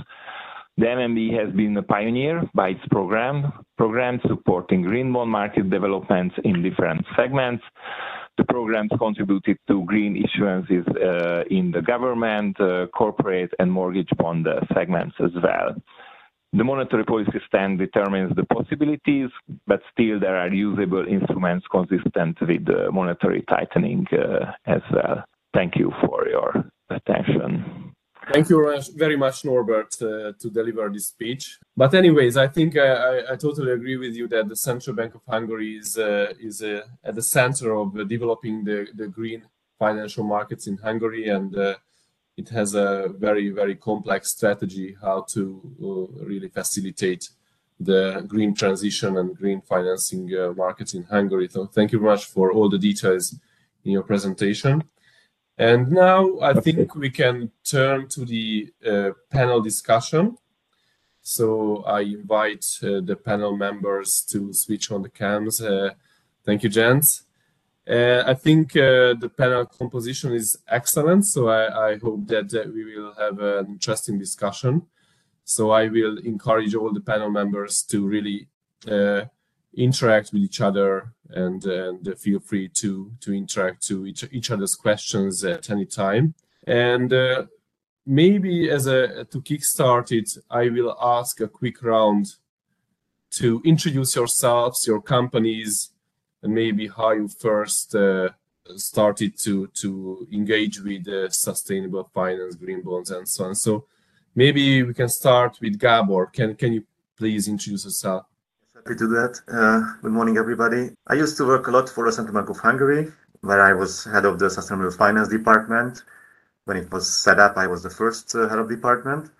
The MNB has been a pioneer by its programs supporting green bond market developments in different segments. The programs contributed to green issuances in the government, corporate, and mortgage bond segments as well. The monetary policy stand determines the possibilities, but still there are usable instruments consistent with monetary tightening as well. Thank you for your attention. Thank you very much, Norbert, to deliver this speech. But anyways, I think I totally agree with you that the Central Bank of Hungary is at the center of developing the green financial markets in Hungary, and it has a very, very complex strategy how to really facilitate the green transition and green financing markets in Hungary. So thank you very much for all the details in your presentation. And now I think we can turn to the panel discussion. So I invite the panel members to switch on the cams. Thank you, gents. I think the panel composition is excellent. So I hope that we will have an interesting discussion. So I will encourage all the panel members to really interact with each other, and feel free to interact to each other's questions at any time. And maybe to kickstart it, I will ask a quick round to introduce yourselves, your companies, and maybe how you first started to engage with sustainable finance, green bonds, and so on. So maybe we can start with Gabor. Can you please introduce yourself? Happy to do that. Good morning, everybody. I used to work a lot for the Central Bank of Hungary, where I was head of the Sustainable Finance Department. When it was set up, I was the first head of department.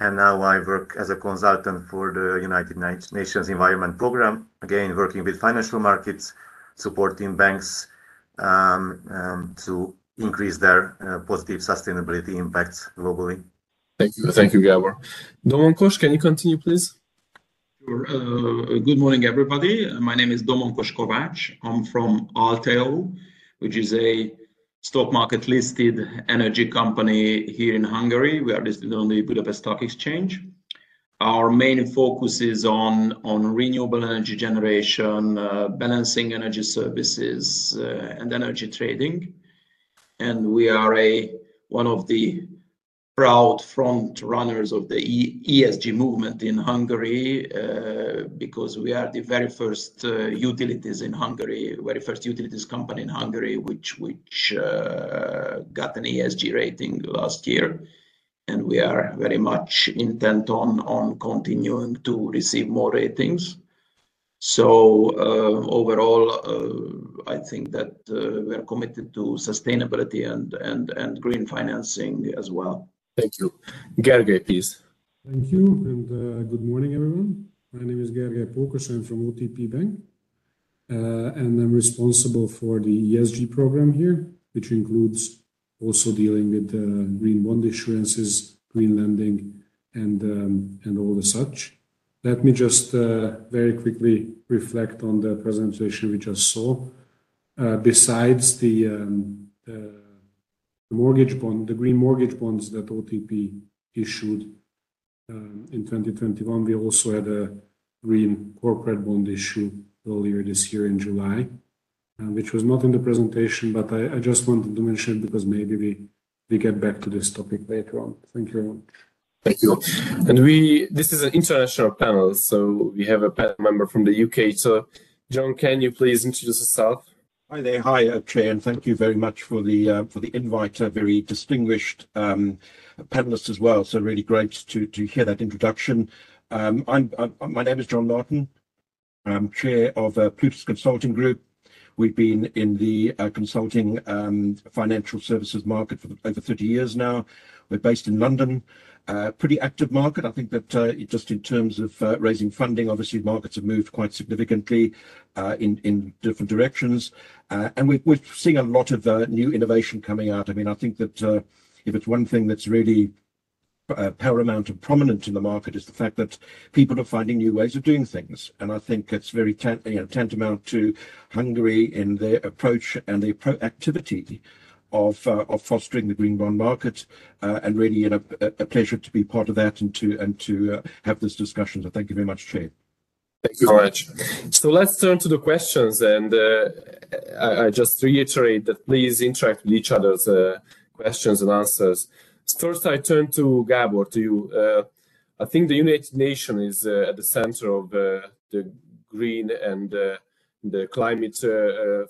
And now I work as a consultant for the United Nations Environment Programme, again, working with financial markets, supporting banks to increase their positive sustainability impacts globally. Thank you, Gabor. Domonkos, can you continue, please? Good morning, everybody. My name is Domonkos Kovács. I'm from Alteo, which is a stock market listed energy company here in Hungary. We are listed on the Budapest Stock Exchange. Our main focus is on renewable energy generation, balancing energy services, and energy trading. And we are one of the proud front runners of the ESG movement in Hungary, because we are the very first utilities company in Hungary, which got an ESG rating last year. And we are very much intent on continuing to receive more ratings. So overall, I think that we are committed to sustainability and green financing as well. Thank you. Gergely, please. Thank you, and good morning, everyone. My name is Gergely Pókos. I'm from OTP Bank, and I'm responsible for the ESG program here, which includes also dealing with green bond issuances, green lending, and all the such. Let me just very quickly reflect on the presentation we just saw. Besides the mortgage bond, the green mortgage bonds that OTP issued in 2021. We also had a green corporate bond issue earlier this year in July, which was not in the presentation, but I just wanted to mention it because maybe we get back to this topic later on. Thank you very much. Thank you. And this is an international panel, so we have a panel member from the UK. So, John, can you please introduce yourself? Hi there. Hi, Chair, and thank you very much for the invite. Very distinguished panelists as well. So really great to hear that introduction. My name is John Larton. I'm Chair of Plutus Consulting Group. We've been in the consulting financial services market for over 30 years now. We're based in London. Pretty active market. I think that just in terms of raising funding, obviously markets have moved quite significantly in different directions, and we're seeing a lot of new innovation coming out. I mean, I think that if it's one thing that's really paramount and prominent in the market, is the fact that people are finding new ways of doing things, and I think it's very tantamount to Hungary in their approach and their proactivity of fostering the green bond market, and really, you know, a pleasure to be part of that and to have this discussion. So thank you very much, Chair. Thank you very much. So let's turn to the questions, and I just reiterate that please interact with each other's questions and answers. First, I turn to Gabor, to you. I think the United Nations is at the center of the green and the climate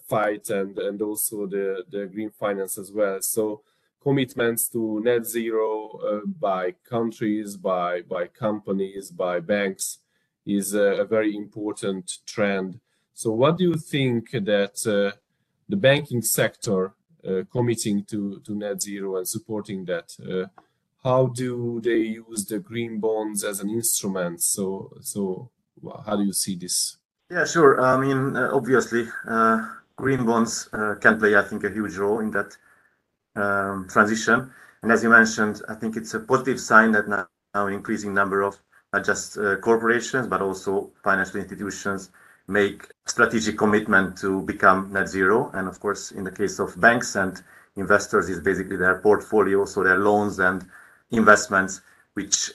fight and also the green finance as well. So commitments to net zero by countries, by companies, by banks is a very important trend. So what do you think that the banking sector committing to net zero and supporting that, how do they use the green bonds as an instrument? So how do you see this? Yeah, sure. I mean, obviously, green bonds can play, I think, a huge role in that transition. And as you mentioned, I think it's a positive sign that now an increasing number of not just corporations, but also financial institutions make strategic commitment to become net zero. And of course, in the case of banks and investors, is basically their portfolio, so their loans and investments, which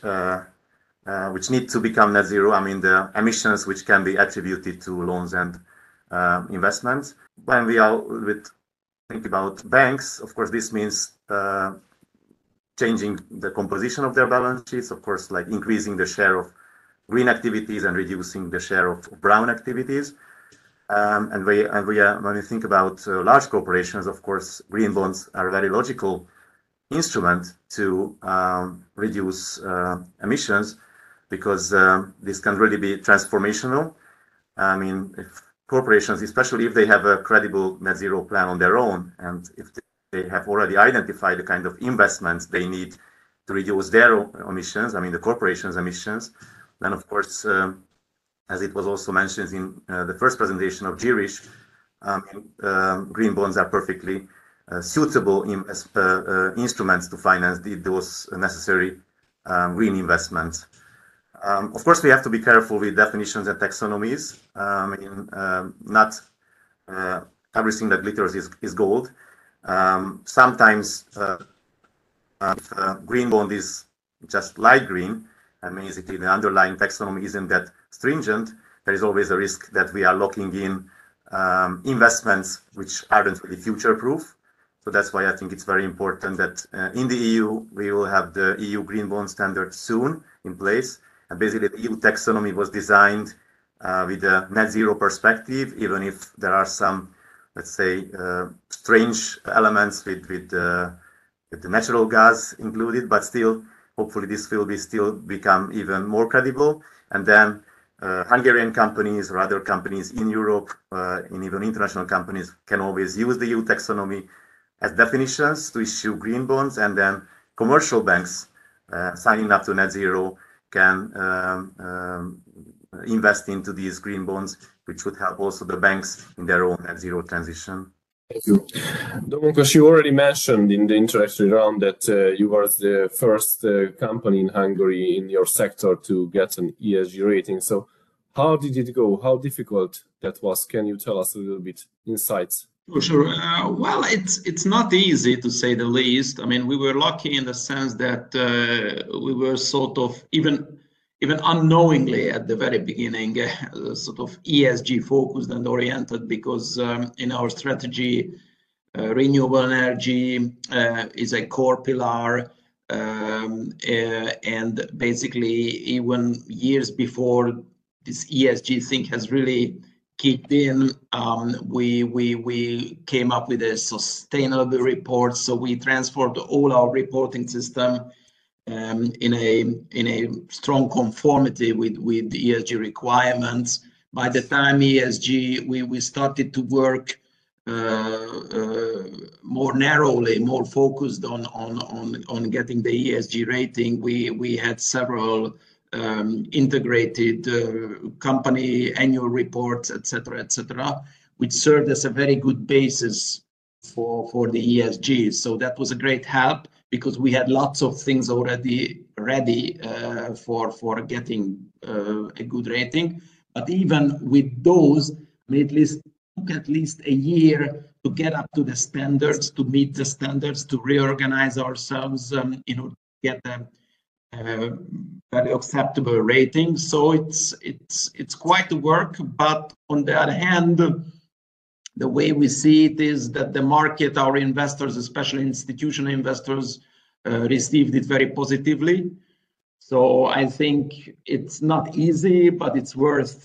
need to become net zero. I mean, the emissions which can be attributed to loans and investments. When we are think about banks, of course, this means changing the composition of their balance sheets, of course, like increasing the share of green activities and reducing the share of brown activities. And when we think about large corporations, of course, green bonds are a very logical instrument to reduce emissions, because this can really be transformational. I mean, if corporations, especially if they have a credible net zero plan on their own, and if they have already identified the kind of investments they need to reduce their emissions, I mean, the corporations' emissions, then of course, as it was also mentioned in the first presentation of Gireesh, green bonds are perfectly suitable instruments to finance those necessary green investments. Of course, we have to be careful with definitions and taxonomies. Not everything that glitters is gold. Sometimes, if a green bond is just light green, and basically the underlying taxonomy isn't that stringent, there is always a risk that we are locking in investments which aren't really future-proof. So that's why I think it's very important that in the EU, we will have the EU green bond standard soon in place. And basically, the EU taxonomy was designed with a net zero perspective, even if there are some, let's say, strange elements with the natural gas included. But still, hopefully, this will be still become even more credible. And then Hungarian companies or other companies in Europe, and even international companies, can always use the EU taxonomy as definitions to issue green bonds, and then commercial banks signing up to net zero can invest into these green bonds, which would help also the banks in their own net zero transition. Thank you. Domonkos, you already mentioned in the introductory round that you were the first company in Hungary in your sector to get an ESG rating. So how did it go? How difficult that was? Can you tell us a little bit insights? Sure. Well, it's not easy, to say the least. I mean, we were lucky in the sense that we were sort of even unknowingly at the very beginning, sort of ESG focused and oriented, because in our strategy, renewable energy is a core pillar. And basically, even years before this ESG thing has really kicked in, we came up with a sustainable report. So we transformed all our reporting system in a strong conformity with the ESG requirements. By the time ESG, we started to work more narrowly, more focused on getting the ESG rating. We had several integrated company annual reports, etc., which served as a very good basis for the ESG. So that was a great help, because we had lots of things already ready for getting a good rating. But even with those, I mean, it took at least a year to get up to the standards, to meet the standards, to reorganize ourselves, to get them very acceptable rating. So it's quite a work, but on the other hand, the way we see it is that the market, our investors, especially institutional investors, received it very positively. So I think it's not easy, but it's worth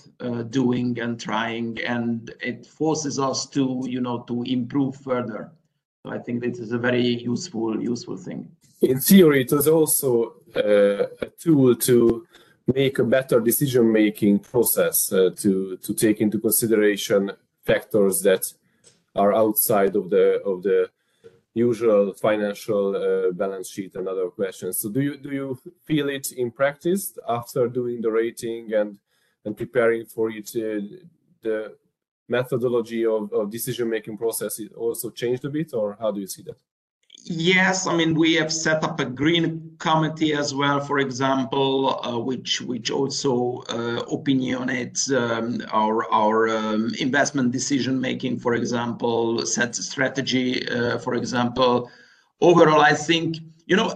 doing and trying, and it forces us to, to improve further. So I think this is a very useful thing. In theory, it was also a tool to make a better decision-making process, to take into consideration factors that are outside of the usual financial balance sheet and other questions. So do you feel it in practice after doing the rating and preparing for it? The methodology of decision-making process is also changed a bit, or how do you see that? Yes, I mean, we have set up a green committee as well, for example, which also opinionates our investment decision making, for example, sets a strategy, for example. Overall, I think,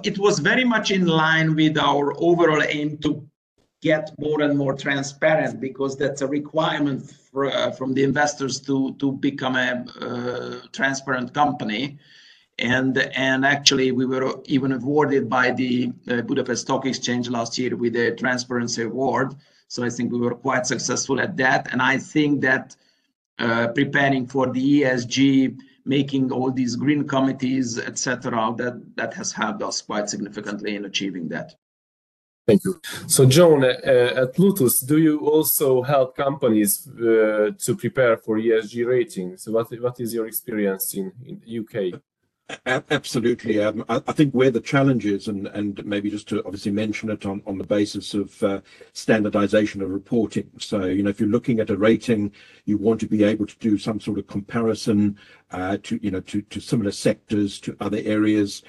it was very much in line with our overall aim to get more and more transparent, because that's a requirement for, from the investors to become a transparent company. And actually, we were even awarded by the Budapest Stock Exchange last year with a transparency award. So I think we were quite successful at that. And I think that preparing for the ESG, making all these green committees, etc., that has helped us quite significantly in achieving that. Thank you. So, John, at Plutus, do you also help companies to prepare for ESG ratings? So what is your experience in the UK? Absolutely. I think where the challenge is, and maybe just to obviously mention it on the basis of standardization of reporting. So, if you're looking at a rating, you want to be able to do some sort of comparison to similar sectors, to other areas,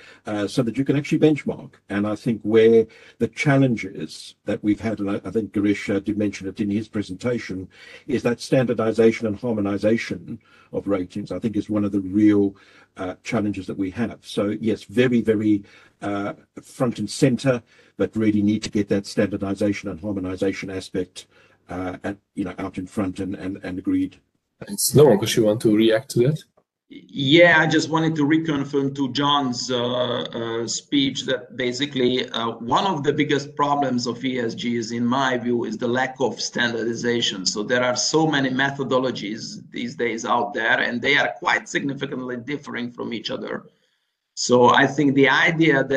so that you can actually benchmark. And I think where the challenge is that we've had, and I think Gireesh did mention it in his presentation, is that standardization and harmonization of ratings, I think, is one of the real challenges that we have. So yes, very, very front and center, but really need to get that standardization and harmonization aspect out in front and agreed. Thanks. Lauren, because you want to react to that? Yeah, I just wanted to reconfirm to John's speech that basically one of the biggest problems of ESG is, in my view, is the lack of standardization. So there are so many methodologies these days out there, and they are quite significantly differing from each other. So I think the ideal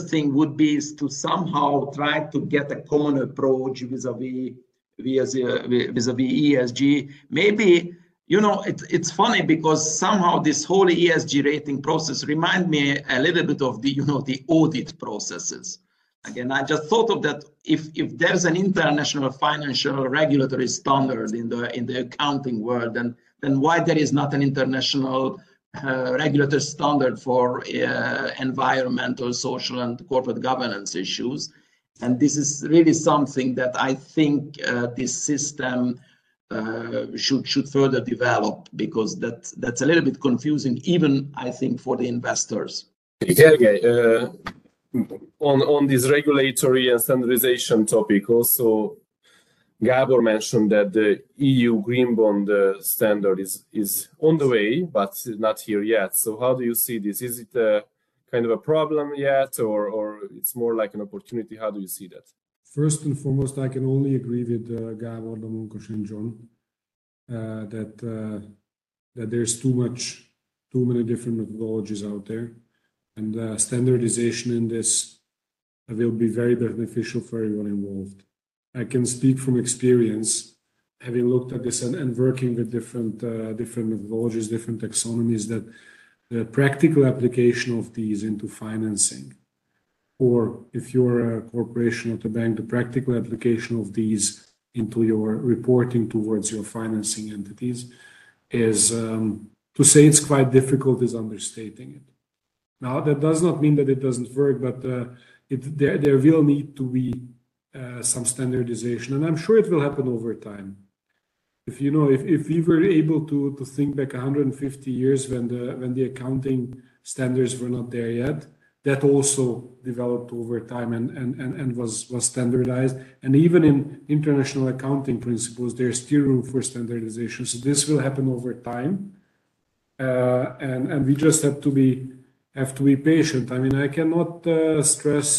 thing would be is to somehow try to get a common approach vis-a-vis ESG. Maybe it's funny, because somehow this whole ESG rating process reminds me a little bit of the the audit processes. Again, I just thought of that. If there's an international financial regulatory standard in the accounting world, then why there is not an international regulatory standard for environmental, social, and corporate governance issues? And this is really something that I think this system should further develop, because that's a little bit confusing, even I think for the investors. Gergely, on this regulatory and standardization topic, also Gabor mentioned that the EU green bond standard is on the way, but not here yet. So how do you see this? Is it a kind of a problem yet, or it's more like an opportunity? How do you see that? First and foremost, I can only agree with Gabor, Domonkos, and John that there's too many different methodologies out there, and standardization in this will be very beneficial for everyone involved. I can speak from experience, having looked at this and working with different methodologies, different taxonomies, that the practical application of these into financing, or if you're a corporation or the bank, the practical application of these into your reporting towards your financing entities is, to say it's quite difficult is understating it. Now, that does not mean that it doesn't work, but there will need to be some standardization, and I'm sure it will happen over time. If if we were able to think back 150 years when the accounting standards were not there yet, that also developed over time and was standardized. And even in international accounting principles, there's still room for standardization. So this will happen over time, and we just have to be patient. I mean, I cannot stress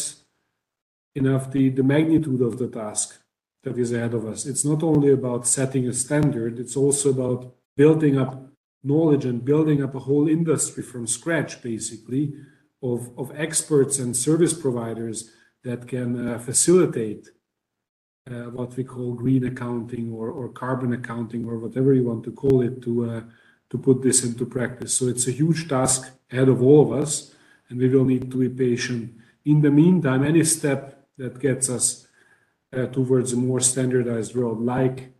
enough the magnitude of the task that is ahead of us. It's not only about setting a standard, it's also about building up knowledge and building up a whole industry from scratch, basically, of experts and service providers that can facilitate what we call green accounting or carbon accounting or whatever you want to call it to put this into practice. So it's a huge task ahead of all of us, and we will need to be patient. In the meantime, any step that gets us towards a more standardized road, like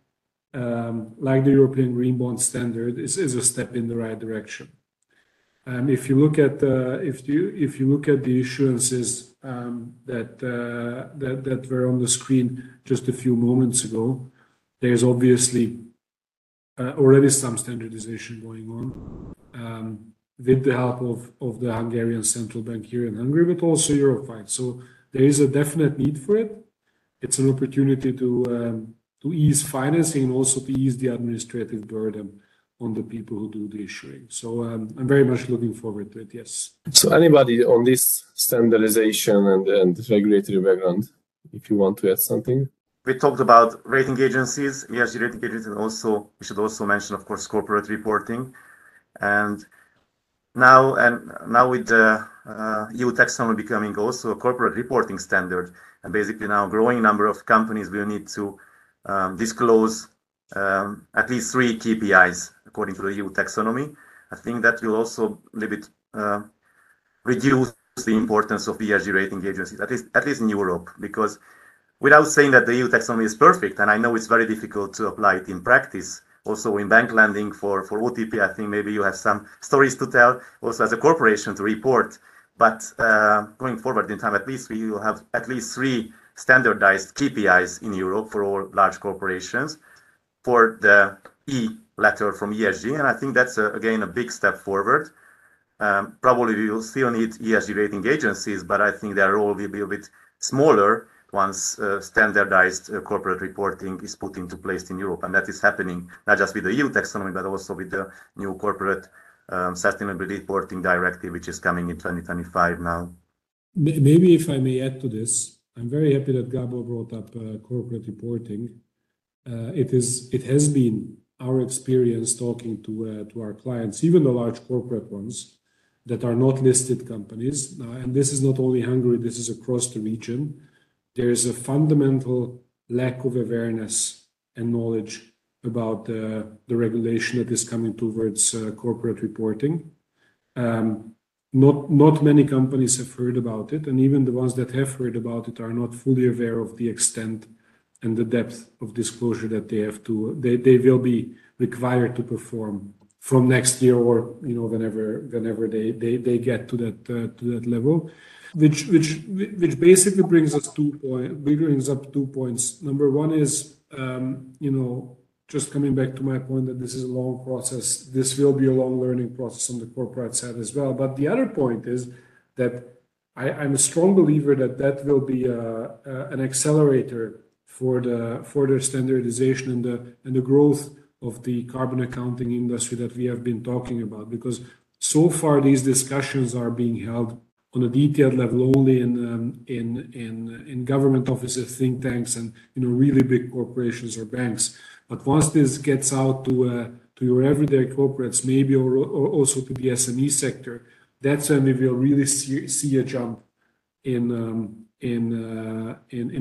the European green bond standard, is a step in the right direction. If you look at if you look at the issuances that were on the screen just a few moments ago, there is obviously already some standardization going on with the help of the Hungarian Central Bank here in Hungary, but also Europe-wide. So there is a definite need for it. It's an opportunity to ease financing and also to ease the administrative burden on the people who do the issuing. So I'm very much looking forward to it, yes. So anybody on this standardization and regulatory background, if you want to add something? We talked about rating agencies, ESG rating agencies, and also we should also mention, of course, corporate reporting. And now with the EU taxonomy becoming also a corporate reporting standard, and basically now a growing number of companies will need to disclose at least 3 KPIs according to the EU taxonomy. I think that will also a little bit reduce the importance of ESG rating agencies, at least in Europe, because without saying that the EU taxonomy is perfect, and I know it's very difficult to apply it in practice, also in bank lending for OTP, I think maybe you have some stories to tell, also as a corporation to report, but going forward in time, at least we will have at least 3 standardized KPIs in Europe for all large corporations for the E letter from ESG. And I think that's, again, a big step forward. Probably we will still need ESG rating agencies, but I think their role will be a bit smaller once standardized corporate reporting is put into place in Europe. And that is happening not just with the EU taxonomy, but also with the new corporate sustainable reporting directive, which is coming in 2025 now. Maybe if I may add to this, I'm very happy that Gabor brought up corporate reporting. It has been our experience talking to our clients, even the large corporate ones that are not listed companies. And this is not only Hungary, this is across the region. There is a fundamental lack of awareness and knowledge about the regulation that is coming towards corporate reporting. Not many companies have heard about it, and even the ones that have heard about it are not fully aware of the extent and the depth of disclosure that they have to. They will be required to perform from next year, or whenever they get to that level, which basically brings up 2 points. Number one is just coming back to my point that this is a long process. This will be a long learning process on the corporate side as well. But the other point is that I'm a strong believer that will be an accelerator for the further standardization and the growth of the carbon accounting industry that we have been talking about. Because so far these discussions are being held on a detailed level only in government offices, think tanks, and really big corporations or banks. But once this gets out to your everyday corporates, maybe or also to the SME sector, that's when we will really see a jump in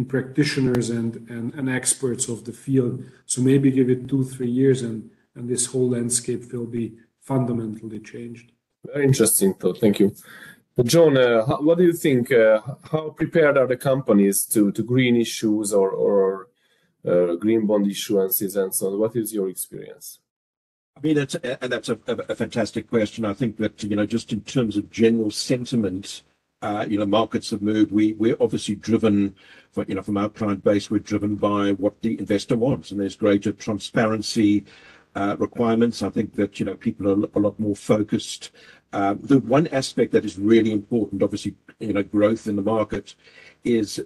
practitioners and experts of the field. So maybe give it 2-3 years, and this whole landscape will be fundamentally changed. Very interesting thought. Thank you, John. What do you think? How prepared are the companies to green issues or green bond issuances and so on? What is your experience? I mean, that's a fantastic question. I think that, just in terms of general sentiment, markets have moved. We're obviously driven, from our client base, we're driven by what the investor wants, and there's greater transparency requirements. I think that, people are a lot more focused. The one aspect that is really important, obviously, growth in the market is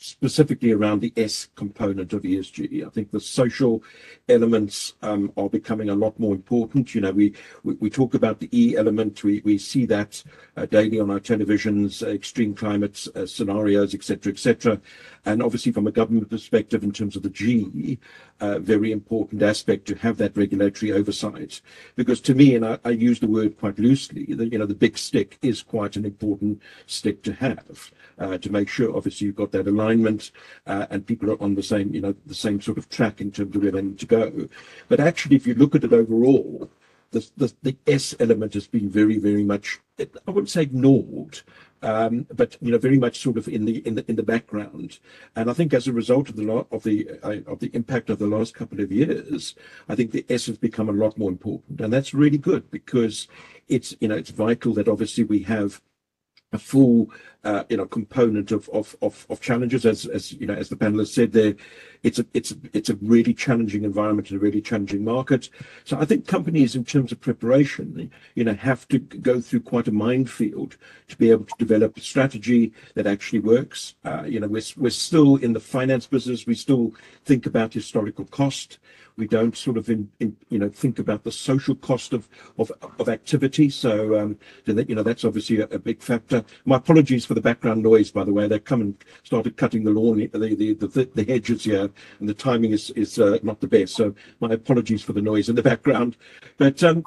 specifically around the S component of ESG. I think the social elements are becoming a lot more important. You know, we talk about the E element. We see that daily on our televisions, extreme climate scenarios, et cetera, and obviously from a government perspective in terms of the G, very important aspect to have that regulatory oversight. Because to me, and I use the word quite loosely, the big stick is quite an important stick to have to make sure, obviously, you've got that alignment. And people are on the same, the same sort of track in terms of where they need to go. But actually, if you look at it overall, the S element has been very much, I wouldn't say ignored, but very much sort of in the background. And I think as a result of the impact of the last couple of years, I think the S has become a lot more important, and that's really good because it's it's vital that obviously we have a full component of challenges, as the panelists said there. It's a really challenging environment and a really challenging market. So I think companies, in terms of preparation, have to go through quite a minefield to be able to develop a strategy that actually works. We're still in the finance business. We still think about historical cost. We don't sort of think about the social cost of activity. So that's obviously a big factor. My apologies for the background noise, by the way. They've come and started cutting the lawn, the hedges here, and the timing is not the best. So my apologies for the noise in the background. But so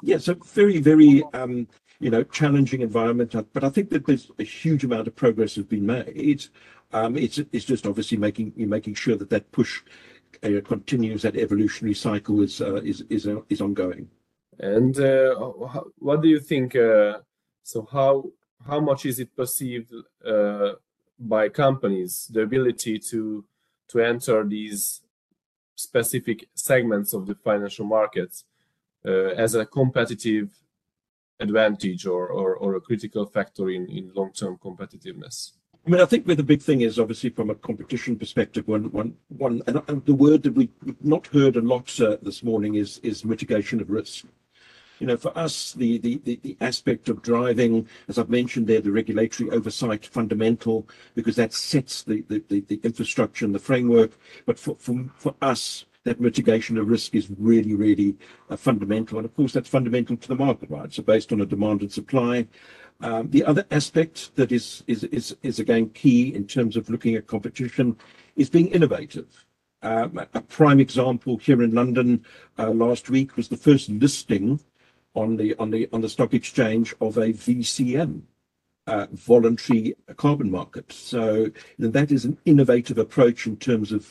very challenging environment. But I think that there's a huge amount of progress has been made. It's just obviously making sure that push continues, that evolutionary cycle is ongoing. And what do you think? So how much is it perceived by companies, the ability to enter these specific segments of the financial markets as a competitive advantage or a critical factor in long-term competitiveness? I mean, I think where the big thing is, obviously, from a competition perspective, and the word that we've not heard a lot this morning is mitigation of risk. For us, the aspect of driving, as I've mentioned there, the regulatory oversight fundamental, because that sets the infrastructure and the framework. But for us, that mitigation of risk is really fundamental. And of course, that's fundamental to the market, right? So based on a demand and supply. The other aspect that is again key in terms of looking at competition is being innovative. A prime example here in London last week was the first listing on the stock exchange of a VCM, voluntary carbon market. So that is an innovative approach in terms of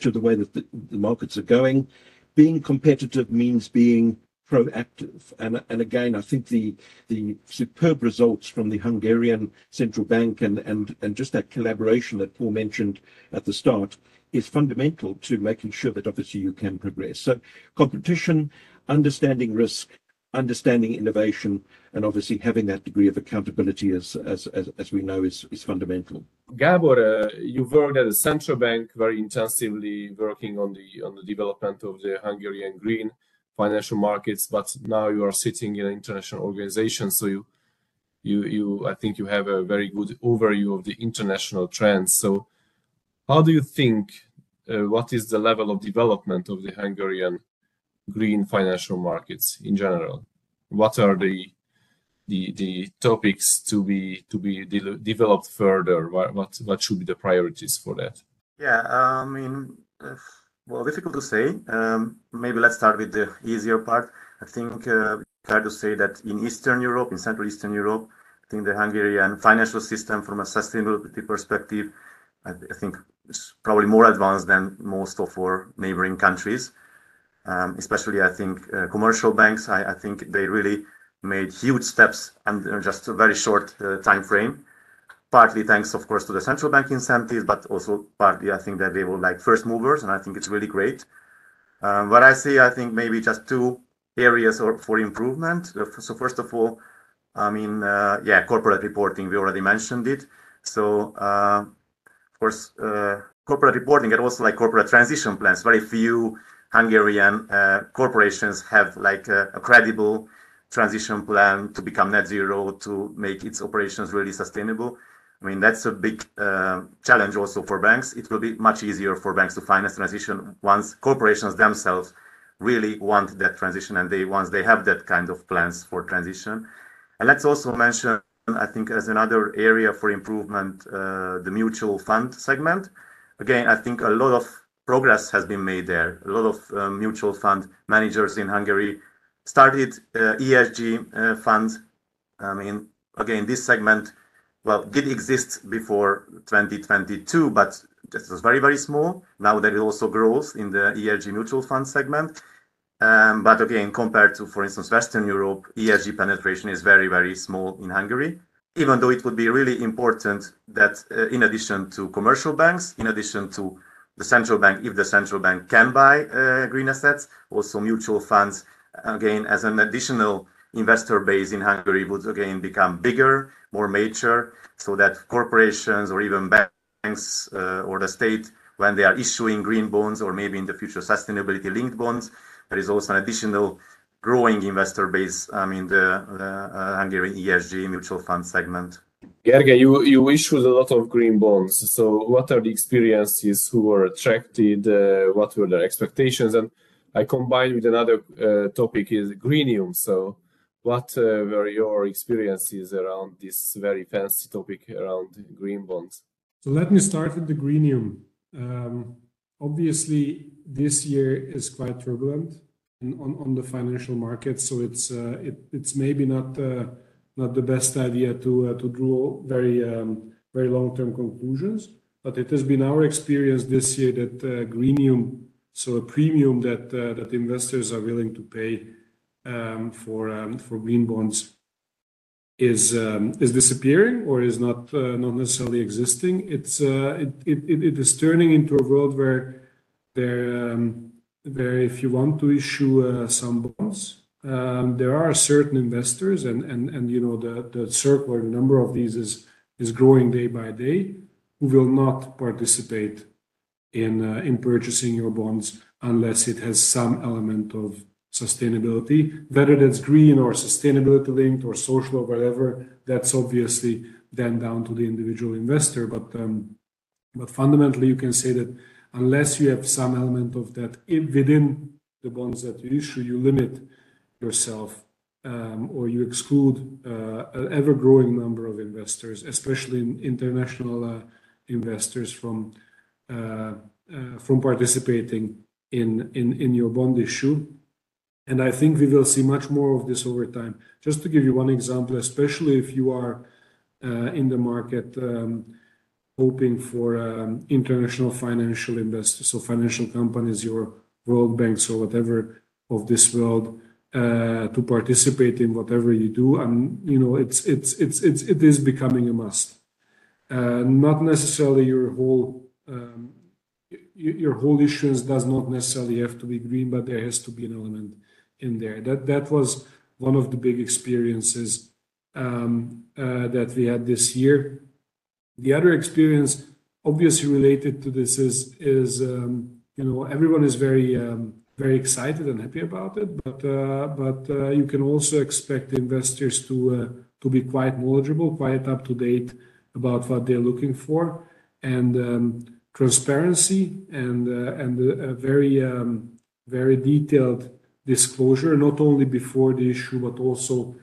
to the way that the markets are going. Being competitive means being proactive, and again, I think the superb results from the Hungarian Central Bank and just that collaboration that Paul mentioned at the start is fundamental to making sure that obviously you can progress. So competition, understanding risk, understanding innovation, and obviously having that degree of accountability as we know is fundamental. Gabor, you worked at the Central Bank very intensively, working on the development of the Hungarian green financial markets, but now you are sitting in an international organization, so you I think you have a very good overview of the international trends. So how do you think what is the level of development of the Hungarian green financial markets in general? What are the topics to be developed further? What should be the priorities for that? Yeah, I mean, well, difficult to say. Maybe let's start with the easier part. I think fair to say that in Eastern Europe, in Central Eastern Europe, I think the Hungarian financial system from a sustainability perspective, I think it's probably more advanced than most of our neighboring countries. Especially, I think, commercial banks, I think they really made huge steps in just a very short time frame, partly thanks, of course, to the central bank incentives, but also partly I think that they were like first movers, and I think it's really great. What I see, I think maybe just two areas for improvement. So first of all, I mean, corporate reporting, we already mentioned it. So, of course, corporate reporting and also like corporate transition plans, very few Hungarian corporations have like a credible transition plan to become net zero, to make its operations really sustainable. I mean, that's a big challenge also for banks. It will be much easier for banks to finance transition once corporations themselves really want that transition, and once they have that kind of plans for transition. And let's also mention, I think, as another area for improvement, the mutual fund segment. Again, I think a lot of progress has been made there. A lot of mutual fund managers in Hungary started ESG funds. I mean, again, this segment, well, did exist before 2022, but it was very, very small. Now there is also growth in the ESG mutual fund segment. But again, compared to, for instance, Western Europe, ESG penetration is very, very small in Hungary, even though it would be really important that in addition to commercial banks, in addition to the central bank, if the central bank can buy green assets, also mutual funds, again, as an additional investor base in Hungary would again become bigger, more mature, so that corporations or even banks or the state, when they are issuing green bonds or maybe in the future sustainability-linked bonds, there is also an additional growing investor base in the Hungarian ESG mutual fund segment. Gergely, you issued a lot of green bonds. So what are the experiences who were attracted? What were their expectations? And I combined with another topic is Greenium. So what were your experiences around this very fancy topic around green bonds? So let me start with the Greenium. Obviously, this year is quite turbulent on the financial market, so it's maybe not the best idea to draw very long-term conclusions. But it has been our experience this year that Greenium, so a premium that investors are willing to pay for green bonds, is disappearing or is not necessarily existing. It is turning into a world where if you want to issue some bonds, there are certain investors, and you know the circle or the number of these is growing day by day, who will not participate in purchasing your bonds unless it has some element of sustainability, whether that's green or sustainability linked or social or whatever. That's obviously then down to the individual investor. But fundamentally, you can say that unless you have some element of that within the bonds that you issue, you limit yourself or you exclude an ever-growing number of investors, especially international investors, from participating in your bond issue. And I think we will see much more of this over time. Just to give you one example, especially if you are in the market hoping for international financial investors, so financial companies, your world banks or whatever of this world, to participate in whatever you do. And you know, it is becoming a must. Not necessarily your whole. Your whole issuance does not necessarily have to be green, but there has to be an element in there. That was one of the big experiences that we had this year. The other experience, obviously related to this, is you know, everyone is very excited and happy about it, but you can also expect investors to be quite knowledgeable, quite up to date about what they're looking for, and transparency and a very detailed disclosure, not only before the issue but also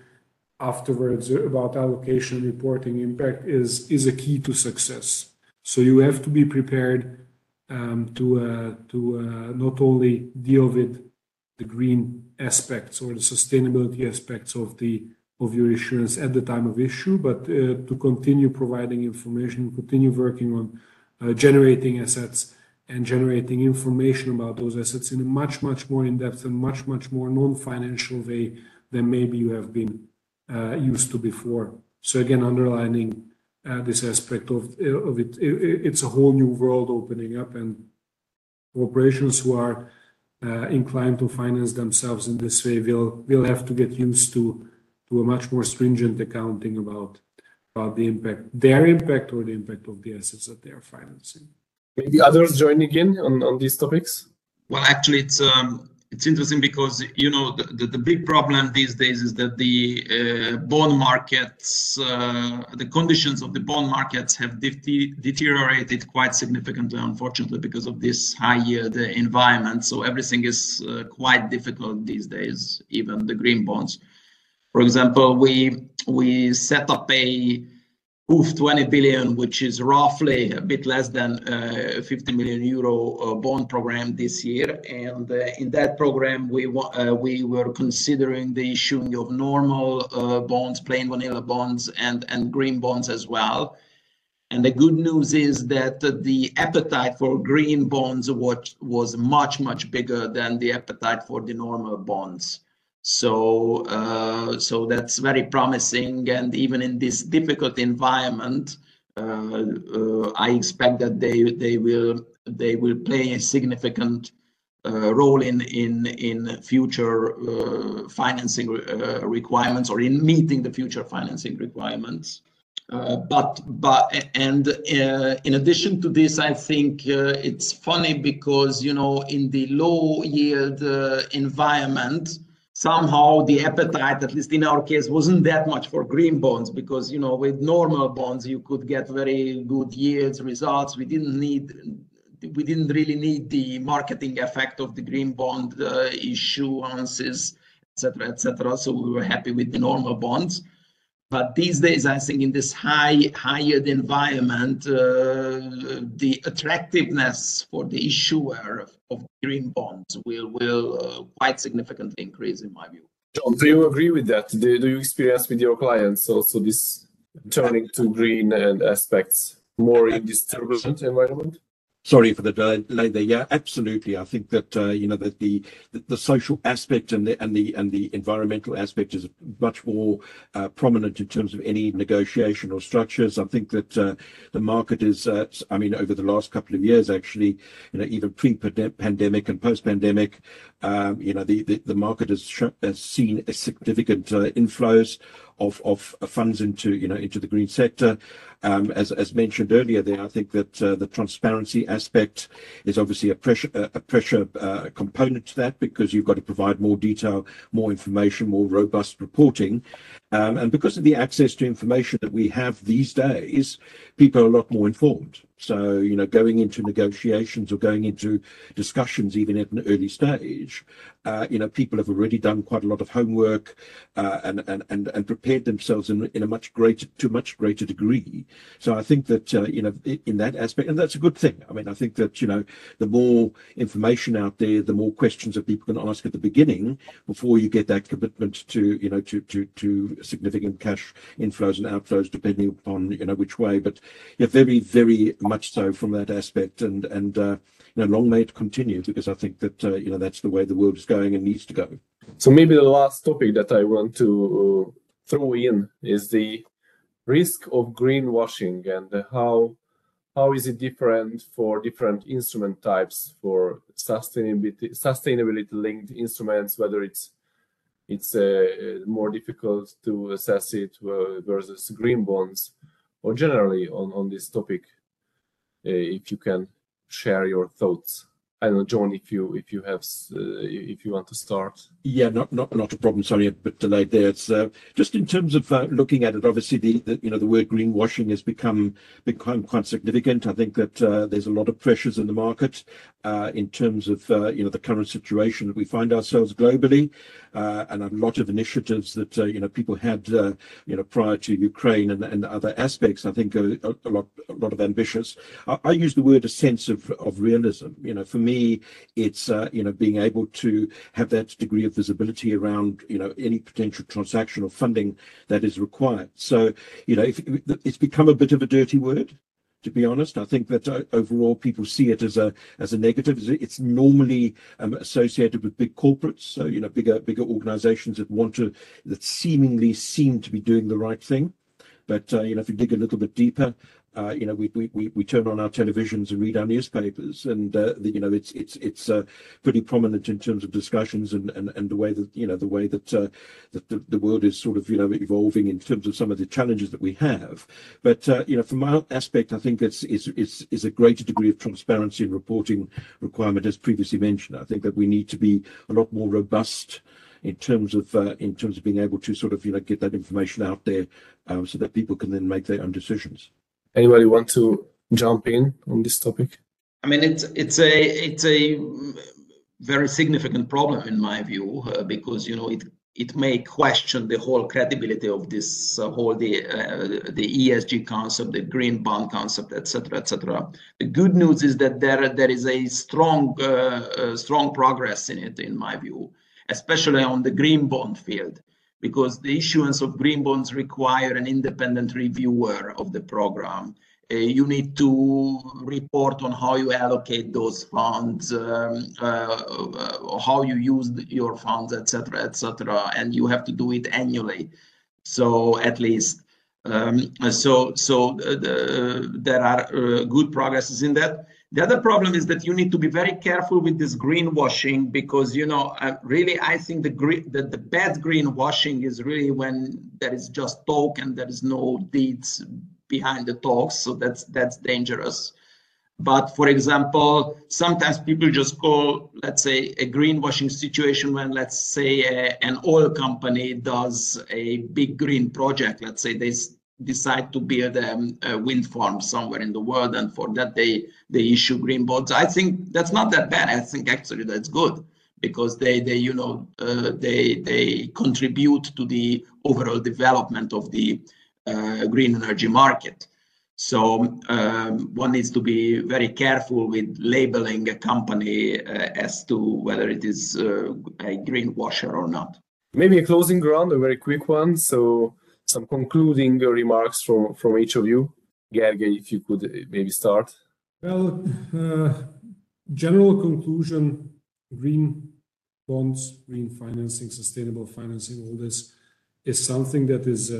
afterwards, about allocation, reporting, impact is a key to success. So you have to be prepared to not only deal with the green aspects or the sustainability aspects of your issuance at the time of issue, but to continue providing information, continue working on generating assets and generating information about those assets in a much more in-depth and much more non-financial way than maybe you have been used to before. So again, underlining this aspect of it, it's a whole new world opening up, and corporations who are inclined to finance themselves in this way will have to get used to a much more stringent accounting about the impact, their impact, or the impact of the assets that they are financing. Maybe others joining in on these topics? Well, actually, it's It's interesting because, you know, the big problem these days is that the bond markets, the conditions of the bond markets have deteriorated quite significantly, unfortunately, because of this high yield environment. So everything is quite difficult these days, even the green bonds. For example, we set up a of 20 billion, which is roughly a bit less than 50 million euro bond program this year. And in that program, we were considering the issuing of normal bonds, plain vanilla bonds, and green bonds as well. And the good news is that the appetite for green bonds was much, much bigger than the appetite for the normal bonds. So, so that's very promising, and even in this difficult environment, I expect that they will play a significant role in future financing requirements, or in meeting the future financing requirements. In addition to this, I think it's funny because, you know, in the low yield environment, somehow the appetite, at least in our case, wasn't that much for green bonds, because, you know, with normal bonds you could get very good yields, results. We didn't really need the marketing effect of the green bond issuances, etc., etc. So we were happy with the normal bonds. But these days, I think in this high yield environment, the attractiveness for the issuer of green bonds will quite significantly increase, in my view. John, do you agree with that? Do you experience with your clients also this turning to green and aspects more in this turbulent environment? Sorry for the delay there. Yeah, absolutely. I think that you know, that the social aspect and the environmental aspect is much more prominent in terms of any negotiation or structures. I think that the market is, I mean, over the last couple of years, actually, you know, even pre-pandemic and post-pandemic, you know, the market has seen a significant inflows of funds into, you know, into the green sector. As mentioned earlier there, I think that the transparency aspect is obviously a pressure component to that, because you've got to provide more detail, more information, more robust reporting. And because of the access to information that we have these days, people are a lot more informed. So, you know, going into negotiations or going into discussions, even at an early stage, you know, people have already done quite a lot of homework and prepared themselves in a much greater, to a much greater degree. So I think that, you know, in that aspect, and that's a good thing. I mean, I think that, you know, the more information out there, the more questions that people can ask at the beginning before you get that commitment to, you know, to significant cash inflows and outflows, depending upon, you know, which way. But yeah, very, very much so from that aspect, and you know, long may it continue, because I think that you know, that's the way the world is going and needs to go. So maybe the last topic that I want to throw in is the risk of greenwashing, and how is it different for different instrument types, for sustainability linked instruments, whether it's more difficult to assess it versus green bonds, or generally on this topic, if you can share your thoughts. I don't know, John, if you want to start. Yeah, not a problem. Sorry, a bit delayed there. It's just in terms of looking at it. Obviously, the word greenwashing has become quite significant. I think that there's a lot of pressures in the market in terms of you know, the current situation that we find ourselves globally, and a lot of initiatives that you know, people had you know, prior to Ukraine and other aspects. I think a lot of ambitious. I use the word a sense of realism. You know, for me, it's you know, being able to have that degree of visibility around, you know, any potential transaction or funding that is required. So, you know, if it's become a bit of a dirty word, to be honest. I think that overall people see it as a negative. It's normally associated with big corporates, so, you know, bigger organizations that seemingly seem to be doing the right thing. But you know, if you dig a little bit deeper, we turn on our televisions and read our newspapers, and it's pretty prominent in terms of discussions and the way that the way that that the world is sort of evolving in terms of some of the challenges that we have. But from my aspect, I think it's a greater degree of transparency and reporting requirement, as previously mentioned. I think that we need to be a lot more robust in terms of being able to sort of get that information out there, so that people can then make their own decisions. Anybody want to jump in on this topic? I mean, it's a very significant problem in my view, because it may question the whole credibility of this whole the ESG concept, the green bond concept, etc., etc. The good news is that there is a strong progress in it, in my view, especially on the green bond field, because the issuance of green bonds require an independent reviewer of the program. You need to report on how you allocate those funds, how you used your funds, etc., etc., and you have to do it annually. So at least, there are good progresses in that. The other problem is that you need to be very careful with this greenwashing, because really I think the bad greenwashing is really when there is just talk and there is no deeds behind the talk. So that's dangerous. But for example, sometimes people just call, let's say, a greenwashing situation when, let's say, an oil company does a big green project. Let's say they decide to build a wind farm somewhere in the world, and for that they issue green bonds. I think that's not that bad. I think actually that's good, because they contribute to the overall development of the green energy market. So one needs to be very careful with labeling a company as to whether it is a greenwasher or not. Maybe a closing round, a very quick one. So some concluding remarks from each of you. Gergely, if you could maybe start. Well, general conclusion, green bonds, green financing, sustainable financing, all this is something that is,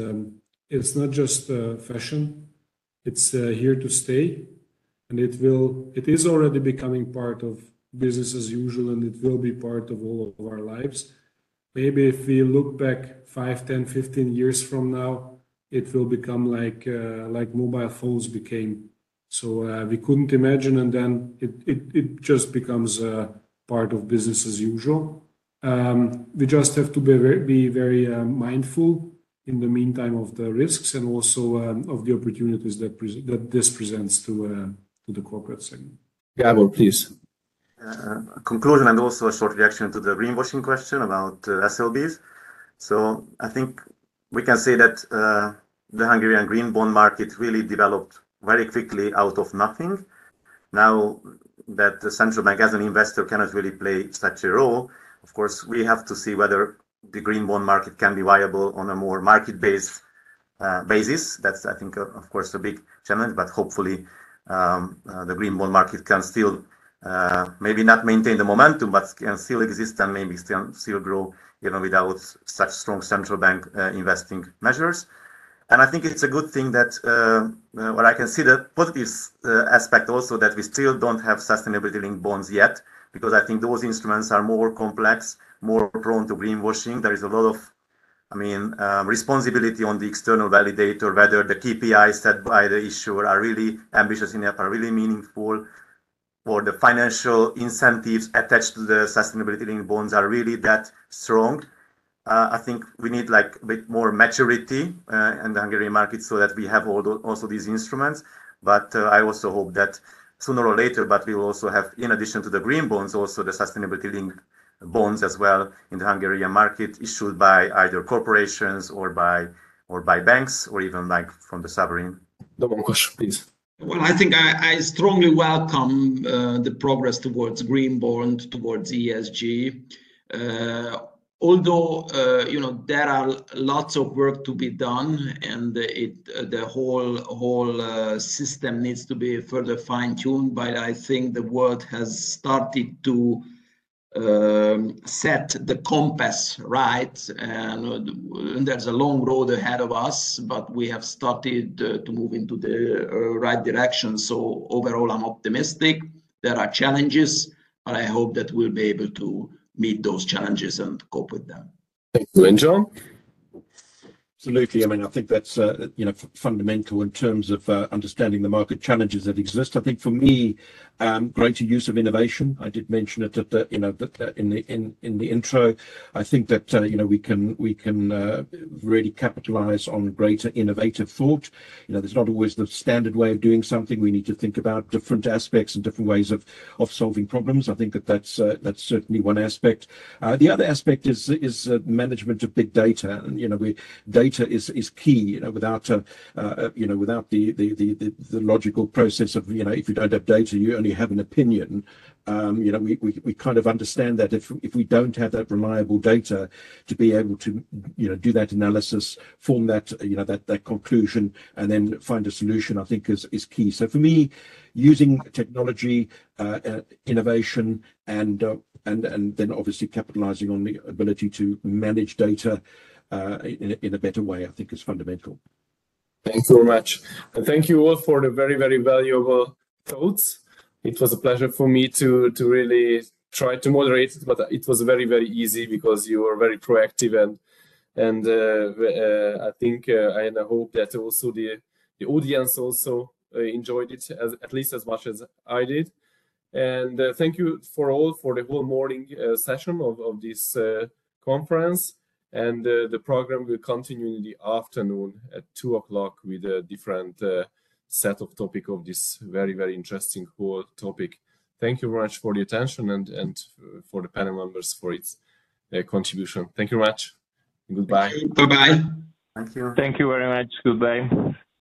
it's not just fashion, it's here to stay, and it is already becoming part of business as usual, and it will be part of all of our lives. Maybe if we look back 5, 10, 15 years from now, it will become like mobile phones became. So we couldn't imagine, and then it just becomes part of business as usual. We just have to be very mindful in the meantime of the risks, and also of the opportunities that this presents to the corporate segment. Gabor, please. A conclusion and also a short reaction to the greenwashing question about SLBs. So I think we can say that the Hungarian green bond market really developed very quickly out of nothing. Now that the central bank as an investor cannot really play such a role, of course, we have to see whether the green bond market can be viable on a more market-based basis. That's, I think, of course, a big challenge, but hopefully the green bond market can still maybe not maintain the momentum, but can still exist and maybe still grow even without such strong central bank investing measures. And I think it's a good thing that, well, I can see the positive aspect also that we still don't have sustainability-linked bonds yet, because I think those instruments are more complex, more prone to greenwashing. There is a lot of, responsibility on the external validator, whether the KPIs set by the issuer are really ambitious enough, are really meaningful, or the financial incentives attached to the sustainability-linked bonds are really that strong. I think we need a bit more maturity in the Hungarian market so that we have also these instruments. But I also hope that sooner or later, but we will also have, in addition to the green bonds, also the sustainability-linked bonds as well in the Hungarian market, issued by either corporations or by banks, or even from the sovereign. Domonkos, please. Well, I think I strongly welcome the progress towards green bond, towards ESG. Although, there are lots of work to be done, and the whole system needs to be further fine-tuned, but I think the world has started to set the compass right, and there's a long road ahead of us, but we have started to move into the right direction. So overall, I'm optimistic. There are challenges, but I hope that we'll be able to meet those challenges and cope with them. Thank you. And John? Absolutely. I mean, I think that's fundamental in terms of understanding the market challenges that exist. I think for me, greater use of innovation. I did mention it at the, in the intro. I think that we can really capitalize on greater innovative thought. You know, there's not always the standard way of doing something. We need to think about different aspects and different ways of solving problems. I think that that's certainly one aspect. The other aspect is management of big data, and data is key. Without the logical process of if you don't have data, you only have an opinion. We kind of understand that if we don't have that reliable data to be able to do that analysis, form that that conclusion, and then find a solution, I think is key. So for me, using technology, innovation, and then obviously capitalizing on the ability to manage data in a better way, I think is fundamental. Thanks so much. And thank you all for the very, very valuable thoughts. It was a pleasure for me to really try to moderate it, but it was very, very easy because you were very proactive, and I think and I hope that also the audience also enjoyed it at least as much as I did. And thank you for the whole morning session of this conference. And the program will continue in the afternoon at 2 o'clock with a different set of topic of this very, very interesting whole topic. Thank you very much for the attention and for the panel members for its contribution. Thank you very much. Goodbye. Bye-bye. Thank you. Thank you very much. Goodbye.